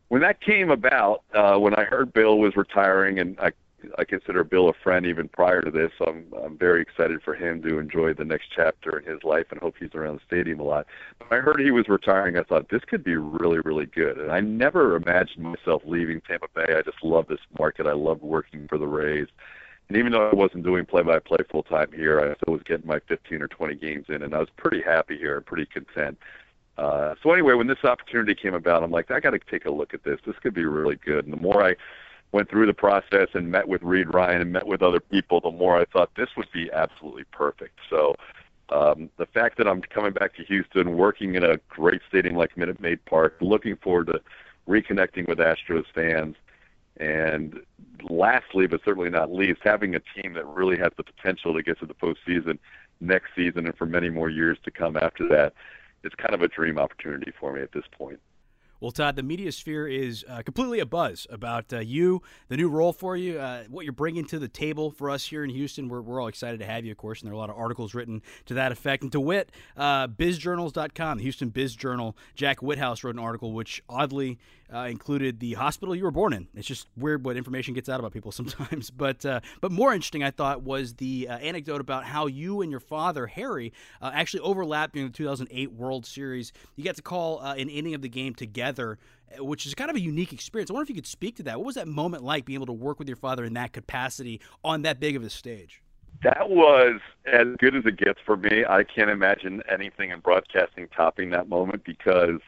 when that came about, uh, when I heard Bill was retiring, and I I consider Bill a friend even prior to this, so I'm, I'm very excited for him to enjoy the next chapter in his life and hope he's around the stadium a lot. When I heard he was retiring, I thought this could be really, really good. And I never imagined myself leaving Tampa Bay. I just love this market. I loved working for the Rays. And even though I wasn't doing play-by-play full-time here, I still was getting my fifteen or twenty games in, and I was pretty happy here and pretty content. Uh, so anyway, when this opportunity came about, I'm like, I got to take a look at this. This could be really good. And the more I went through the process and met with Reed Ryan and met with other people, the more I thought this would be absolutely perfect. So um, the fact that I'm coming back to Houston, working in a great stadium like Minute Maid Park, looking forward to reconnecting with Astros fans, and lastly, but certainly not least, having a team that really has the potential to get to the postseason next season and for many more years to come after that, it's kind of a dream opportunity for me at this point. Well, Todd, the media sphere is uh, completely abuzz about uh, you, the new role for you, uh, what you're bringing to the table for us here in Houston. We're, we're all excited to have you, of course, and there are a lot of articles written to that effect. And to wit, uh, biz journals dot com, the Houston Biz Journal, Jack Whithouse wrote an article which oddly uh, included the hospital you were born in. It's just weird what information gets out about people sometimes. But uh, but more interesting, I thought, was the uh, anecdote about how you and your father, Harry, uh, actually overlapped during the two thousand eight World Series. You got to call uh, an inning of the game together, which is kind of a unique experience. I wonder if you could speak to that. What was that moment like, being able to work with your father in that capacity on that big of a stage? That was as good as it gets for me. I can't imagine anything in broadcasting topping that moment, because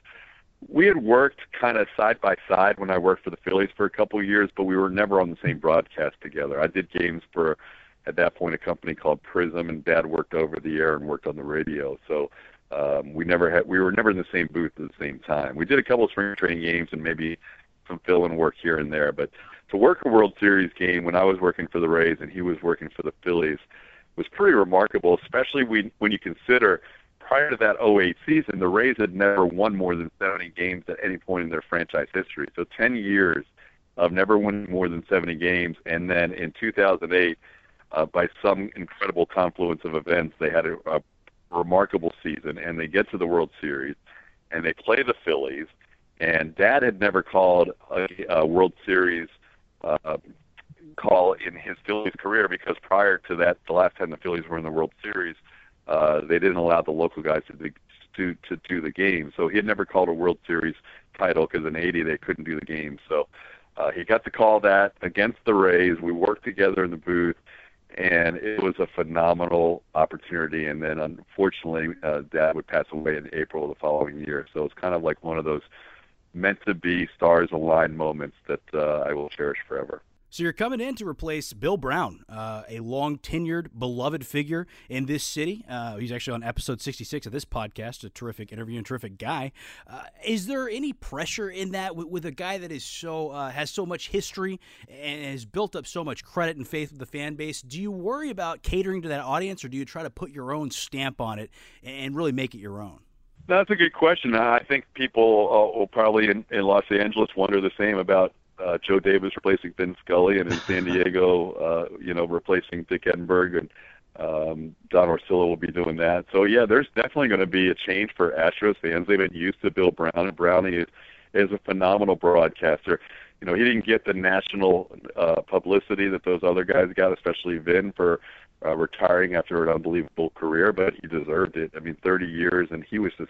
we had worked kind of side by side when I worked for the Phillies for a couple of years, but we were never on the same broadcast together. I did games for, at that point, a company called Prism, and Dad worked over the air and worked on the radio. So Um, we never had, we were never in the same booth at the same time. We did a couple of spring training games and maybe some fill-in work here and there, but to work a World Series game when I was working for the Rays and he was working for the Phillies was pretty remarkable, especially when, when you consider prior to that oh eight season, the Rays had never won more than seventy games at any point in their franchise history. So ten years of never winning more than seventy games, and then in two thousand eight, uh, by some incredible confluence of events, they had a, a remarkable season, and they get to the World Series, and they play the Phillies. And Dad had never called a, a World Series uh, call in his Phillies career, because prior to that, the last time the Phillies were in the World Series, uh, they didn't allow the local guys to do, to, to do the game. So he had never called a World Series title, because in eighty they couldn't do the game. So uh, he got to call that against the Rays. We worked together in the booth, and it was a phenomenal opportunity. And then, unfortunately, uh, Dad would pass away in April of the following year. So it's kind of like one of those meant-to-be stars-aligned moments that uh, I will cherish forever. So you're coming in to replace Bill Brown, uh, a long-tenured, beloved figure in this city. Uh, he's actually on episode sixty-six of this podcast, a terrific interview and terrific guy. Uh, is there any pressure in that with, with a guy that is so uh, has so much history and has built up so much credit and faith with the fan base? Do you worry about catering to that audience, or do you try to put your own stamp on it and really make it your own? That's a good question. I think people uh, will probably in, in Los Angeles wonder the same about uh, Joe Davis replacing Ben Scully, and in San Diego, uh, you know, replacing Dick Edinburgh, and um, Don Orsillo will be doing that. So, yeah, there's definitely going to be a change for Astros fans. They've been used to Bill Brown, and Brownie is, is a phenomenal broadcaster. You know, he didn't get the national uh, publicity that those other guys got, especially Vin, for Uh, retiring after an unbelievable career, but he deserved it. I mean, thirty years, and he was just,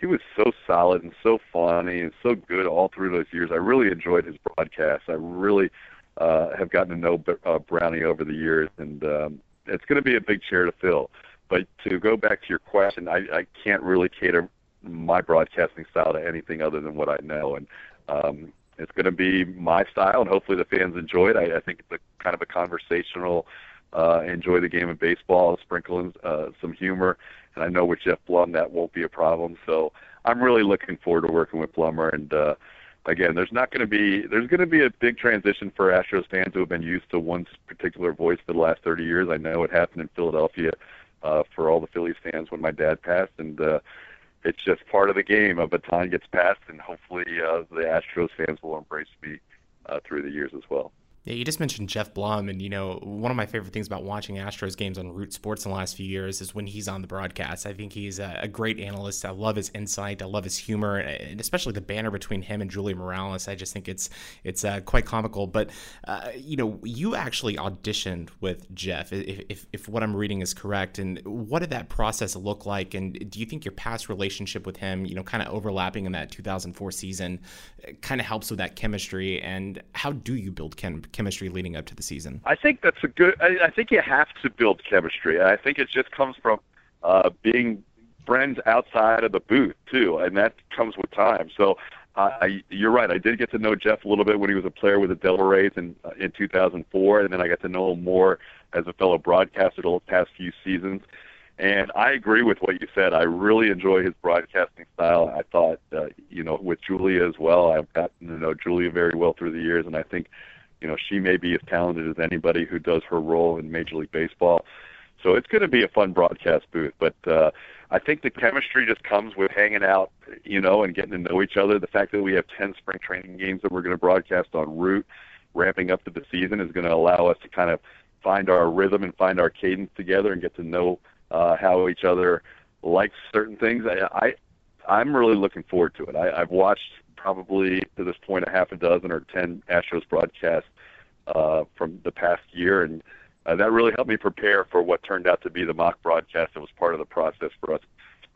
he was so solid and so funny and so good all through those years. I really enjoyed his broadcast. I really uh, have gotten to know uh, Brownie over the years, and um, it's going to be a big chair to fill. But to go back to your question, I, I can't really cater my broadcasting style to anything other than what I know, and um, it's going to be my style, and hopefully the fans enjoy it. I, I think it's a, kind of a conversational Uh, enjoy the game of baseball, sprinkle in uh, some humor. And I know with Jeff Blum that won't be a problem. So I'm really looking forward to working with Blummer. And, uh, again, there's not going to be – there's going to be a big transition for Astros fans who have been used to one particular voice for the last thirty years. I know it happened in Philadelphia uh, for all the Phillies fans when my dad passed. And uh, it's just part of the game. A baton gets passed, and hopefully uh, the Astros fans will embrace me uh, through the years as well. Yeah, you just mentioned Jeff Blum, and, you know, one of my favorite things about watching Astros games on Root Sports in the last few years is when he's on the broadcast. I think he's a, a great analyst. I love his insight. I love his humor, and especially the banter between him and Julia Morales. I just think it's it's uh, quite comical. But, uh, you know, you actually auditioned with Jeff, if, if, if what I'm reading is correct. And what did that process look like? And do you think your past relationship with him, you know, kind of overlapping in that two thousand four season, kind of helps with that chemistry? And how do you build Ken? chemistry leading up to the season? I think that's a good, I, I think you have to build chemistry. I think it just comes from uh, being friends outside of the booth too, and that comes with time. So uh, I, you're right. I did get to know Jeff a little bit when he was a player with the Delaware Rays in, uh, in two thousand four, and then I got to know him more as a fellow broadcaster the past few seasons. And I agree with what you said. I really enjoy his broadcasting style. I thought, uh, you know, with Julia as well, I've gotten to know Julia very well through the years, and I think you know, she may be as talented as anybody who does her role in Major League Baseball. So it's going to be a fun broadcast booth. But uh, I think the chemistry just comes with hanging out, you know, and getting to know each other. The fact that we have ten spring training games that we're going to broadcast en route, ramping up to the season, is going to allow us to kind of find our rhythm and find our cadence together and get to know uh, how each other likes certain things. I, I, I'm really looking forward to it. I, I've watched probably to this point a half a dozen or ten Astros broadcasts uh, from the past year, and uh, that really helped me prepare for what turned out to be the mock broadcast that was part of the process for us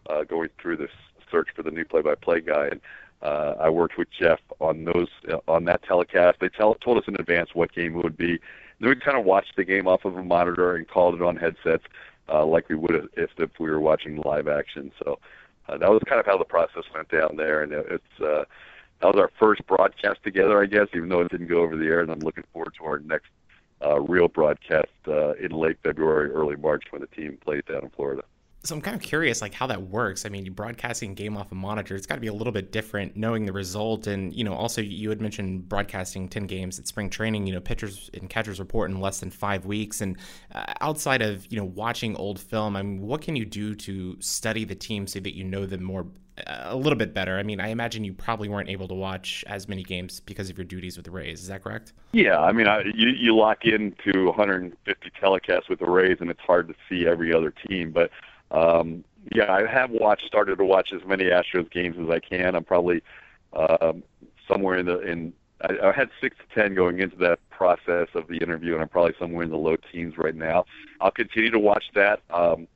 uh, going through this search for the new play-by-play guy. And uh, I worked with Jeff on those uh, on that telecast. They tell, told us in advance what game it would be. And then we kind of watched the game off of a monitor and called it on headsets uh, like we would if, if we were watching live action. So uh, that was kind of how the process went down there, and it, it's uh, that was our first broadcast together, I guess, even though it didn't go over the air. And I'm looking forward to our next uh, real broadcast uh, in late February, early March, when the team plays down in Florida. So I'm kind of curious, like, how that works. I mean, you're broadcasting a game off a monitor. It's got to be a little bit different knowing the result. And, you know, also you had mentioned broadcasting ten games at spring training, you know, pitchers and catchers report in less than five weeks. And uh, outside of, you know, watching old film, I mean, what can you do to study the team so that you know them more a little bit better. I mean, I imagine you probably weren't able to watch as many games because of your duties with the Rays. Is that correct? Yeah, I mean, I, you, you lock into one hundred fifty telecasts with the Rays, and it's hard to see every other team. But, um, yeah, I have watched, started to watch as many Astros games as I can. I'm probably um, somewhere in the – in. I, I had six to ten going into that process of the interview, and I'm probably somewhere in the low teens right now. I'll continue to watch that. Um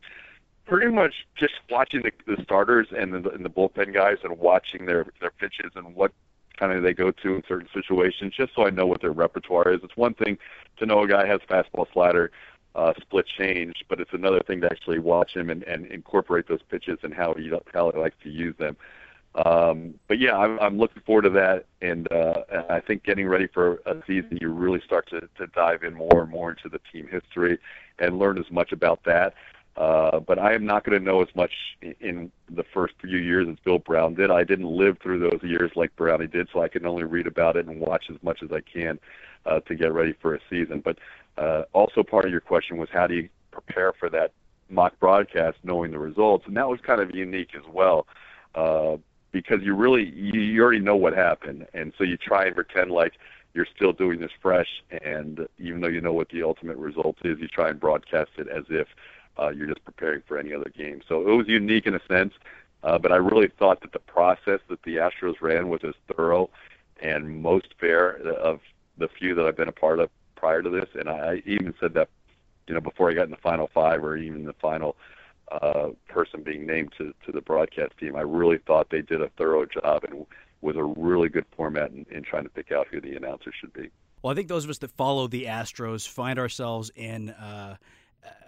Pretty much just watching the, the starters and the, and the bullpen guys and watching their, their pitches and what kind of they go to in certain situations, just so I know what their repertoire is. It's one thing to know a guy has fastball, slider, uh, split change, but it's another thing to actually watch him and, and incorporate those pitches and how he, how he likes to use them. Um, but, yeah, I'm, I'm looking forward to that, and, uh, and I think getting ready for a season, you really start to, to dive in more and more into the team history and learn as much about that. Uh, but I am not going to know as much in the first few years as Bill Brown did. I didn't live through those years like Brownie did, so I can only read about it and watch as much as I can uh, to get ready for a season. But uh, also part of your question was, how do you prepare for that mock broadcast knowing the results? And that was kind of unique as well uh, because you really you, you already know what happened, and so you try and pretend like you're still doing this fresh, and even though you know what the ultimate result is, you try and broadcast it as if Uh, you're just preparing for any other game. So it was unique in a sense, uh, but I really thought that the process that the Astros ran was as thorough and most fair of the few that I've been a part of prior to this. And I even said that, you know, before I got in the final five or even the final uh, person being named to, to the broadcast team, I really thought they did a thorough job and was a really good format in, in trying to pick out who the announcer should be. Well, I think those of us that follow the Astros find ourselves in uh... –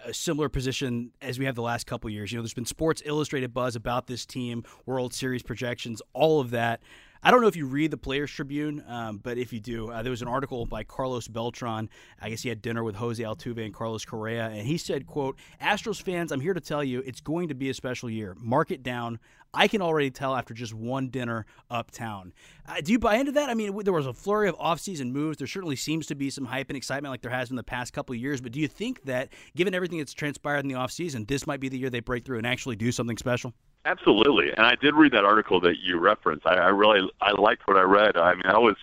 a similar position as we have the last couple of years. You know, there's been Sports Illustrated buzz about this team, World Series projections, all of that. I don't know if you read the Players Tribune, um, but if you do, uh, there was an article by Carlos Beltran. I guess he had dinner with Jose Altuve and Carlos Correa, and he said, quote, "Astros fans, I'm here to tell you it's going to be a special year. Mark it down. I can already tell after just one dinner uptown." Uh, do you buy into that? I mean, there was a flurry of offseason moves. There certainly seems to be some hype and excitement like there has been the past couple of years, but do you think that, given everything that's transpired in the offseason, this might be the year they break through and actually do something special? Absolutely, and I did read that article that you referenced. I, I really I liked what I read. I mean, I was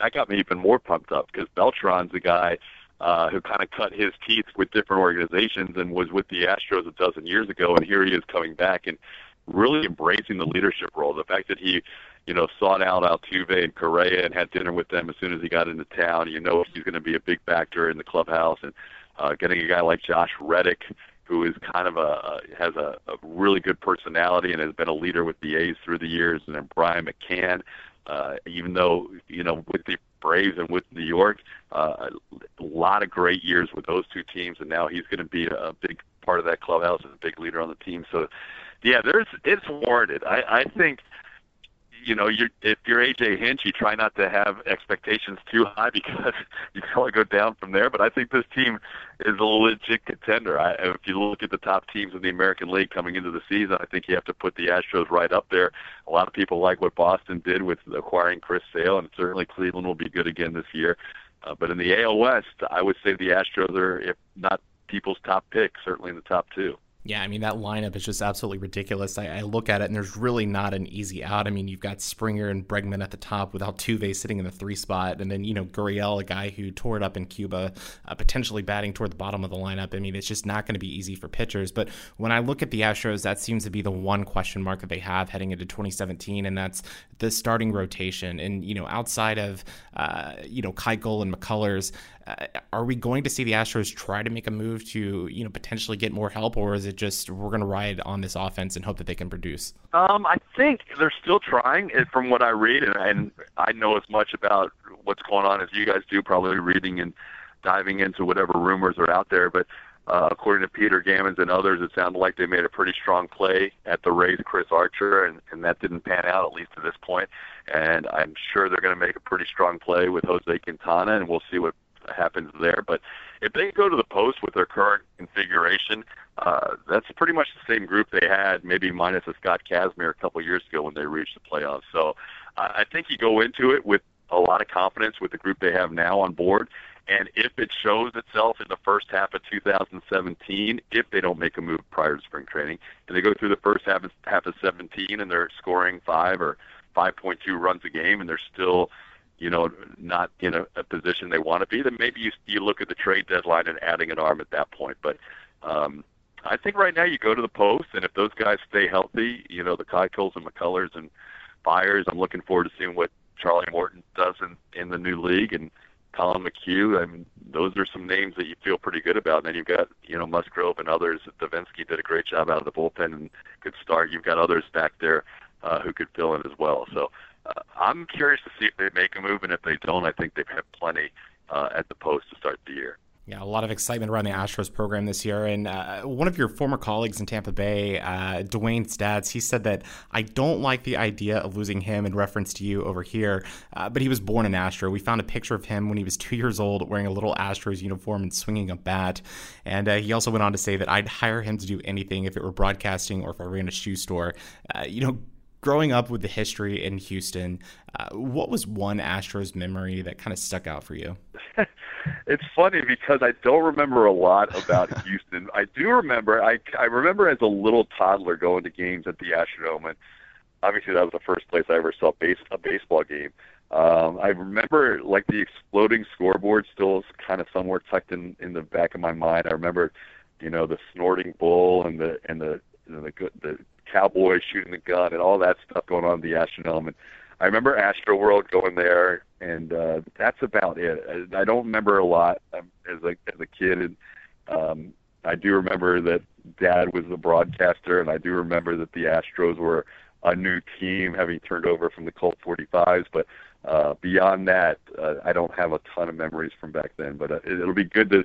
that got me even more pumped up because Beltran's a guy uh, who kind of cut his teeth with different organizations and was with the Astros a dozen years ago, and here he is coming back and really embracing the leadership role. The fact that he, you know, sought out Altuve and Correa and had dinner with them as soon as he got into town. You know, he's going to be a big factor in the clubhouse, and uh, getting a guy like Josh Reddick, who is kind of a has a, a really good personality and has been a leader with the A's through the years, and then Brian McCann, uh, even though you know with the Braves and with New York, uh, a lot of great years with those two teams, and now he's going to be a big part of that clubhouse and a big leader on the team. So, yeah, there's it's warranted. I, I think you know you're, if you're A J Hinch, you try not to have expectations too high because you can only go down from there. But I think this team is a legit contender. I, if you look at the top teams in the American League coming into the season, I think you have to put the Astros right up there. A lot of people like what Boston did with acquiring Chris Sale, and certainly Cleveland will be good again this year. Uh, but in the A L West, I would say the Astros are, if not people's top pick, certainly in the top two. Yeah, I mean, that lineup is just absolutely ridiculous. I, I look at it, and there's really not an easy out. I mean, you've got Springer and Bregman at the top with Altuve sitting in the three spot, and then, you know, Gurriel, a guy who tore it up in Cuba, uh, potentially batting toward the bottom of the lineup. I mean, it's just not going to be easy for pitchers. But when I look at the Astros, that seems to be the one question mark that they have heading into twenty seventeen, and that's the starting rotation. And, you know, outside of, uh, you know, Keuchel and McCullers, uh, are we going to see the Astros try to make a move to, you know, potentially get more help, or is it just we're going to ride on this offense and hope that they can produce? Um, I think they're still trying, and from what I read, and, and I know as much about what's going on as you guys do, probably reading and diving into whatever rumors are out there, but uh, according to Peter Gammons and others, it sounded like they made a pretty strong play at the Rays, Chris Archer, and, and that didn't pan out, at least to this point, and I'm sure they're going to make a pretty strong play with Jose Quintana, and we'll see what happens there. But if they go to the post with their current configuration, uh, that's pretty much the same group they had, maybe minus a Scott Kazmir a couple years ago when they reached the playoffs. So uh, I think you go into it with a lot of confidence with the group they have now on board, And if it shows itself in the first half of two thousand seventeen, if they don't make a move prior to spring training, and they go through the first half of, half of seventeen and they're scoring five or five point two runs a game and they're still, you know, not in a, a position they want to be, then maybe you, you look at the trade deadline and adding an arm at that point. But um, I think right now you go to the post, and if those guys stay healthy, you know, the Keuchels and McCullers and Byers, I'm looking forward to seeing what Charlie Morton does in, in the new league, and Colin McHugh. I mean, those are some names that you feel pretty good about. And then you've got, you know, Musgrove and others. Davinsky did a great job out of the bullpen and could start. You've got others back there uh, who could fill in as well. So uh, I'm curious to see if they make a move, and if they don't, I think they've had plenty uh, at the post to start the year. Yeah, a lot of excitement around the Astros program this year. And uh, one of your former colleagues in Tampa Bay, uh, Dwayne Stats, he said that, "I don't like the idea of losing him," in reference to you over here, uh, but he was born an Astro. We found a picture of him when he was two years old wearing a little Astros uniform and swinging a bat. And uh, he also went on to say that, "I'd hire him to do anything if it were broadcasting or if I ran a shoe store." Uh, you know, growing up with the history in Houston, uh, what was one Astros memory that kind of stuck out for you? It's funny because I don't remember a lot about Houston. I do remember, I, I remember as a little toddler going to games at the Astrodome, and obviously that was the first place I ever saw base, a baseball game. Um, I remember like the exploding scoreboard still kind of somewhere tucked in, in the back of my mind. I remember, you know, the snorting bull and the, and the, and the, the, the Cowboys shooting the gun and all that stuff going on at the Astrodome. And I remember Astroworld going there, and uh, that's about it. I, I don't remember a lot um, as a as a kid. And um, I do remember that Dad was the broadcaster, and I do remember that the Astros were a new team, having turned over from the Colt forty-fives. But uh, beyond that, uh, I don't have a ton of memories from back then. But uh, it'll be good to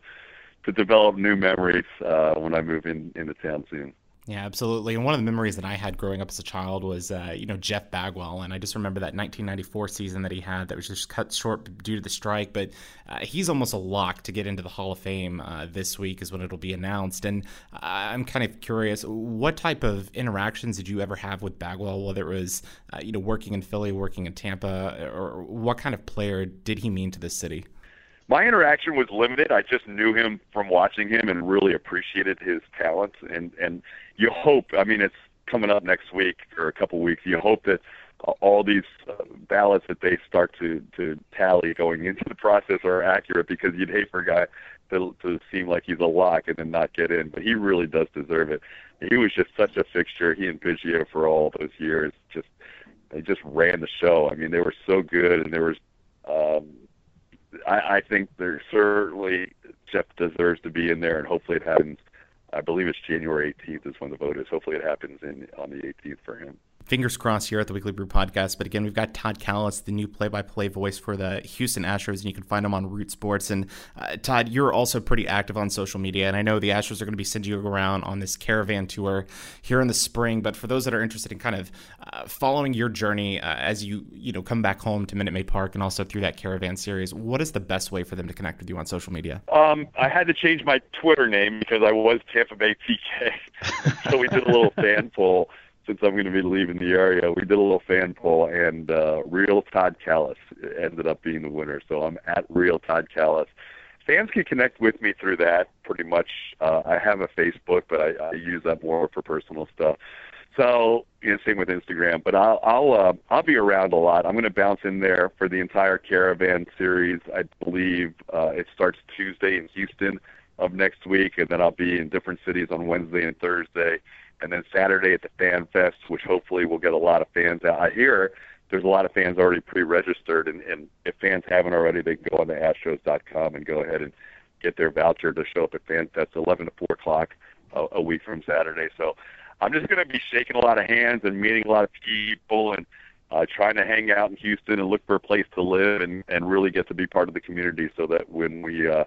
to develop new memories uh, when I move in into town soon. Yeah, absolutely. And one of the memories that I had growing up as a child was, uh, you know, Jeff Bagwell. And I just remember that nineteen ninety-four season that he had that was just cut short due to the strike. But uh, he's almost a lock to get into the Hall of Fame uh, this week is when it'll be announced. And I'm kind of curious, what type of interactions did you ever have with Bagwell, whether it was, uh, you know, working in Philly, working in Tampa, or what kind of player did he mean to this city? My interaction was limited. I just knew him from watching him and really appreciated his talents. And, and you hope, I mean, it's coming up next week or a couple weeks, you hope that all these ballots that they start to, to tally going into the process are accurate, because you'd hate for a guy to, to seem like he's a lock and then not get in. But he really does deserve it. He was just such a fixture. He and Biggio for all those years, just they just ran the show. I mean, they were so good, and there was um, – I, I think there certainly Jeff deserves to be in there, and hopefully it happens. I believe it's January eighteenth is when the vote is. Hopefully it happens in, on the eighteenth for him. Fingers crossed here at the Weekly Brew Podcast. But again, we've got Todd Kalas, the new play-by-play voice for the Houston Astros, and you can find him on Root Sports. And uh, Todd, you're also pretty active on social media, and I know the Astros are going to be sending you around on this caravan tour here in the spring. But for those that are interested in kind of uh, following your journey uh, as you you know come back home to Minute Maid Park and also through that caravan series, what is the best way for them to connect with you on social media? Um, I had to change my Twitter name because I was Tampa Bay T K, so we did a little fan poll. Since I'm going to be leaving the area, we did a little fan poll, and uh, Real Todd Kalas ended up being the winner. So I'm at Real Todd Kalas. Fans can connect with me through that pretty much. Uh, I have a Facebook, but I, I use that more for personal stuff. So you know, same with Instagram. But I'll I'll, uh, I'll be around a lot. I'm going to bounce in there for the entire caravan series. I believe uh, it starts Tuesday in Houston of next week, and then I'll be in different cities on Wednesday and Thursday. And then Saturday at the Fan Fest, which hopefully will get a lot of fans out. I hear there's a lot of fans already pre-registered, and, and if fans haven't already, they can go on to Astros dot com and go ahead and get their voucher to show up at Fan Fest, eleven to four o'clock a, a week from Saturday. So I'm just going to be shaking a lot of hands and meeting a lot of people, and uh, trying to hang out in Houston and look for a place to live, and, and really get to be part of the community, so that when we uh,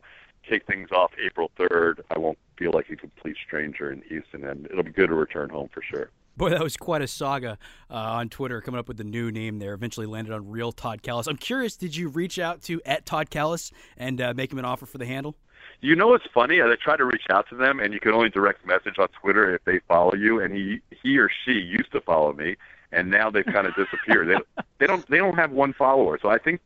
take things off April third, I won't feel like a complete stranger in Houston, and it'll be good to return home for sure. Boy, that was quite a saga uh, on Twitter, coming up with the new name there. Eventually landed on Real Todd Kalas. I'm curious, did you reach out to at Todd Kalas and uh, make him an offer for the handle? You know what's funny? I tried to reach out to them, and you can only direct message on Twitter if they follow you, and he he or she used to follow me, and now they've kind of disappeared. they, they don't they don't have one follower, so I think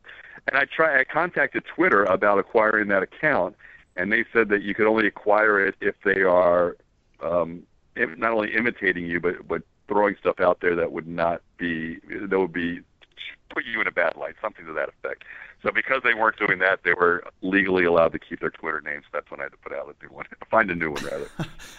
And I try. I contacted Twitter about acquiring that account, and they said that you could only acquire it if they are um, not only imitating you, but but throwing stuff out there that would not be that would be put you in a bad light, something to that effect. So because they weren't doing that, they were legally allowed to keep their Twitter names. That's when I had to put out a new one, find a new one rather.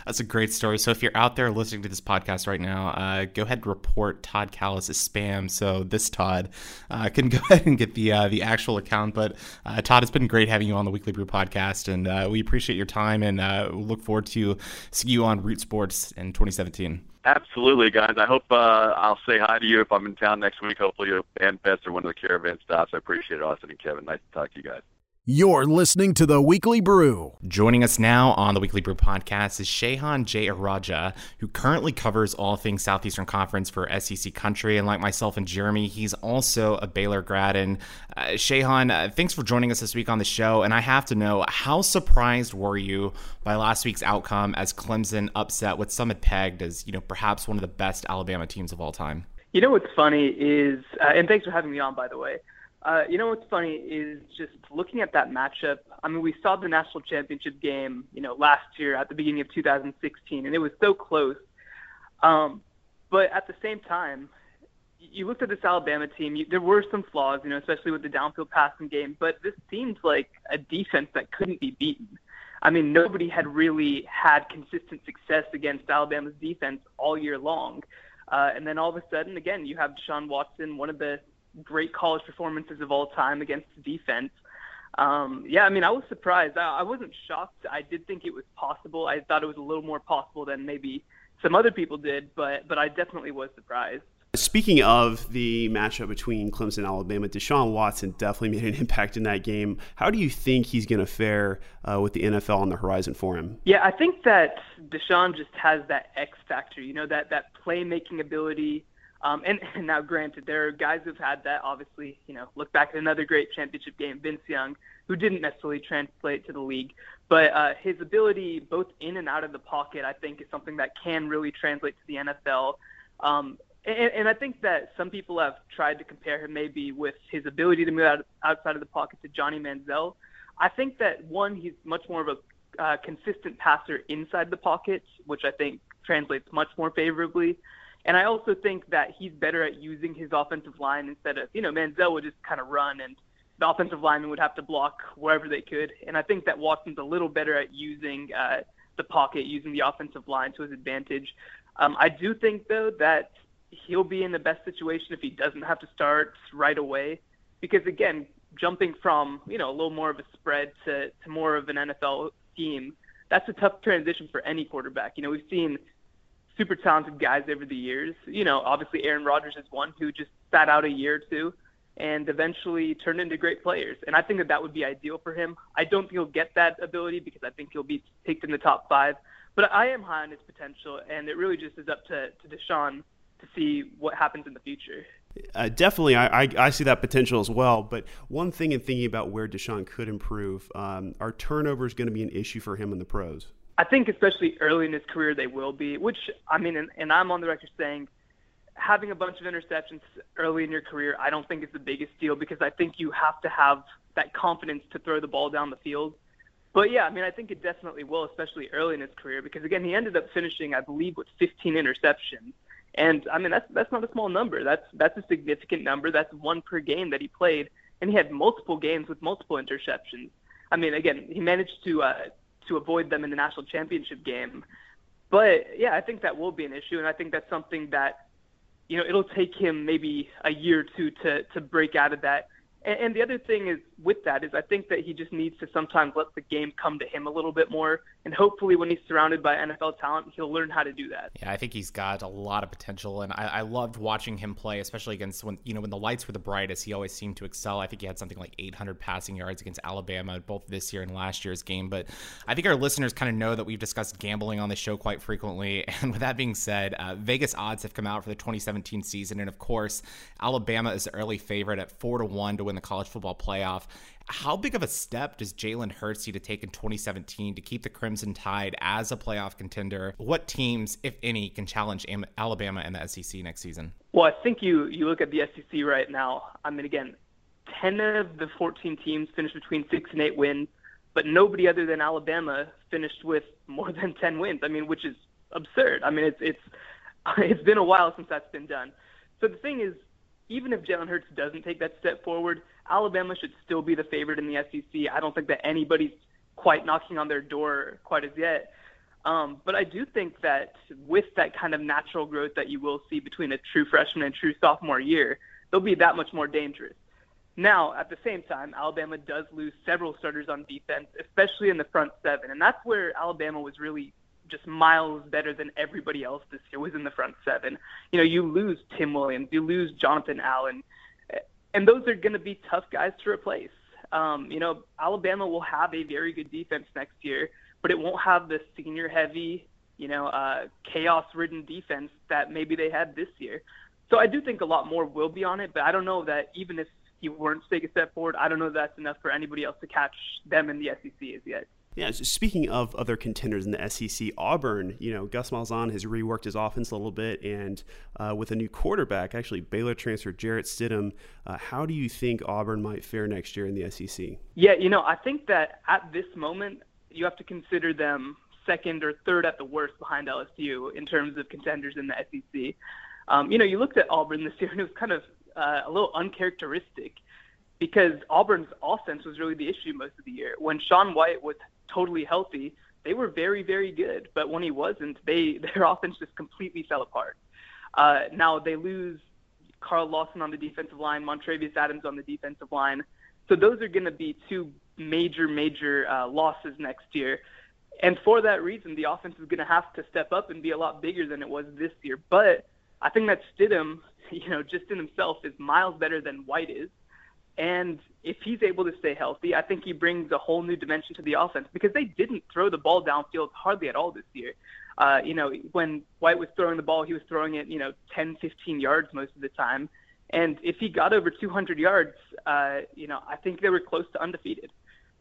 That's a great story. So if you're out there listening to this podcast right now, uh, go ahead and report Todd Kalas as spam. So this Todd uh, can go ahead and get the uh, the actual account. But uh, Todd, it's been great having you on the Weekly Brew podcast, and uh, we appreciate your time, and uh, we look forward to see you on Root Sports in twenty seventeen. Absolutely, guys. I hope uh, I'll say hi to you if I'm in town next week. Hopefully you'll band fest or one of the caravan stops. I appreciate it, Austin and Kevin. Nice to talk to you guys. You're listening to The Weekly Brew. Joining us now on The Weekly Brew podcast is Shehan Jeyarajah, who currently covers all things Southeastern Conference for S E C Country. And like myself and Jeremy, he's also a Baylor grad. And uh, Shehan, uh, thanks for joining us this week on the show. And I have to know, how surprised were you by last week's outcome as Clemson upset what some had pegged as, you know, perhaps one of the best Alabama teams of all time? You know what's funny is, uh, and thanks for having me on, by the way. Uh, you know what's funny is just looking at that matchup. I mean, we saw the national championship game, you know, last year at the beginning of two thousand sixteen, and it was so close. Um, but at the same time, you looked at this Alabama team. You, there were some flaws, you know, especially with the downfield passing game. But this seemed like a defense that couldn't be beaten. I mean, nobody had really had consistent success against Alabama's defense all year long. Uh, and then all of a sudden, again, you have Deshaun Watson, one of the great college performances of all time against the defense. Um, yeah, I mean, I was surprised. I, I wasn't shocked. I did think it was possible. I thought it was a little more possible than maybe some other people did, but but I definitely was surprised. Speaking of the matchup between Clemson and Alabama, Deshaun Watson definitely made an impact in that game. How do you think he's going to fare uh, with the N F L on the horizon for him? Yeah, I think that Deshaun just has that X factor, you know, that, that playmaking ability. Um, and, and now, granted, there are guys who've had that. Obviously, you know, look back at another great championship game, Vince Young, who didn't necessarily translate to the league. But uh, his ability both in and out of the pocket, I think, is something that can really translate to the N F L. Um, and, and I think that some people have tried to compare him maybe with his ability to move out, outside of the pocket to Johnny Manziel. I think that, one, he's much more of a uh, consistent passer inside the pocket, which I think translates much more favorably. And I also think that he's better at using his offensive line instead of, you know, Manziel would just kind of run and the offensive lineman would have to block wherever they could. And I think that Watson's a little better at using uh, the pocket, using the offensive line to his advantage. Um, I do think, though, that he'll be in the best situation if he doesn't have to start right away. Because, again, jumping from, you know, a little more of a spread to, to more of an N F L scheme, that's a tough transition for any quarterback. You know, we've seen super talented guys over the years. You know, obviously Aaron Rodgers is one who just sat out a year or two and eventually turned into great players. And I think that that would be ideal for him. I don't think he'll get that ability because I think he'll be picked in the top five. But I am high on his potential, and it really just is up to, to Deshaun to see what happens in the future. Uh, definitely, I, I, I see that potential as well. But one thing in thinking about where Deshaun could improve, um, are turnovers going to be an issue for him in the pros? I think especially early in his career they will be, which, I mean, and, and I'm on the record saying having a bunch of interceptions early in your career I don't think is the biggest deal because I think you have to have that confidence to throw the ball down the field. But, yeah, I mean, I think it definitely will, especially early in his career because, again, he ended up finishing, I believe, with fifteen interceptions. And, I mean, that's that's not a small number. That's, that's a significant number. That's one per game that he played. And he had multiple games with multiple interceptions. I mean, again, he managed to uh, – to avoid them in the national championship game. But, yeah, I think that will be an issue, and I think that's something that, you know, it'll take him maybe a year or two to, to break out of that. And, and the other thing is with that is I think that he just needs to sometimes let the game come to him a little bit more, and hopefully when he's surrounded by N F L talent, he'll learn how to do that. Yeah, I think he's got a lot of potential, and I, I loved watching him play, especially against when, you know, when the lights were the brightest, he always seemed to excel. I think he had something like eight hundred passing yards against Alabama, both this year and last year's game. But I think our listeners kind of know that we've discussed gambling on the show quite frequently. And with that being said, uh, Vegas odds have come out for the twenty seventeen season. And of course, Alabama is the early favorite at four to one to win the college football playoff. How big of a step does Jalen Hurts need to take in twenty seventeen to keep the Crimson Tide as a playoff contender? What teams, if any, can challenge Alabama and the S E C next season? Well, I think you, you look at the S E C right now. I mean, again, ten of the fourteen teams finished between six and eight wins, but nobody other than Alabama finished with more than ten wins. I mean, which is absurd. I mean, it's it's it's been a while since that's been done. So the thing is, even if Jalen Hurts doesn't take that step forward, Alabama should still be the favorite in the S E C. I don't think that anybody's quite knocking on their door quite as yet. Um, but I do think that with that kind of natural growth that you will see between a true freshman and true sophomore year, they'll be that much more dangerous. Now, at the same time, Alabama does lose several starters on defense, especially in the front seven. And that's where Alabama was really just miles better than everybody else this year, was in the front seven. You know, you lose Tim Williams, you lose Jonathan Allen, and those are going to be tough guys to replace. Um, you know, Alabama will have a very good defense next year, but it won't have the senior-heavy, you know, uh, chaos-ridden defense that maybe they had this year. So I do think a lot more will be on it, but I don't know that even if he weren't to take a step forward, I don't know that's enough for anybody else to catch them in the S E C as yet. Yeah, so speaking of other contenders in the S E C, Auburn, you know, Gus Malzahn has reworked his offense a little bit, and uh, with a new quarterback, actually Baylor transfer Jarrett Stidham, uh, how do you think Auburn might fare next year in the S E C? Yeah, you know, I think that at this moment, you have to consider them second or third at the worst behind L S U in terms of contenders in the S E C. Um, you know, you looked at Auburn this year, and it was kind of uh, a little uncharacteristic because Auburn's offense was really the issue most of the year. When Sean White was totally healthy, they were very, very good. But when he wasn't, they their offense just completely fell apart. Uh, now they lose Carl Lawson on the defensive line, Montravius Adams on the defensive line. So those are going to be two major, major uh, losses next year. And for that reason, the offense is going to have to step up and be a lot bigger than it was this year. But I think that Stidham, you know, just in himself is miles better than White is. And if he's able to stay healthy, I think he brings a whole new dimension to the offense because they didn't throw the ball downfield hardly at all this year. Uh, you know, when White was throwing the ball, he was throwing it, you know, ten, fifteen yards most of the time. And if he got over two hundred yards, uh, you know, I think they were close to undefeated.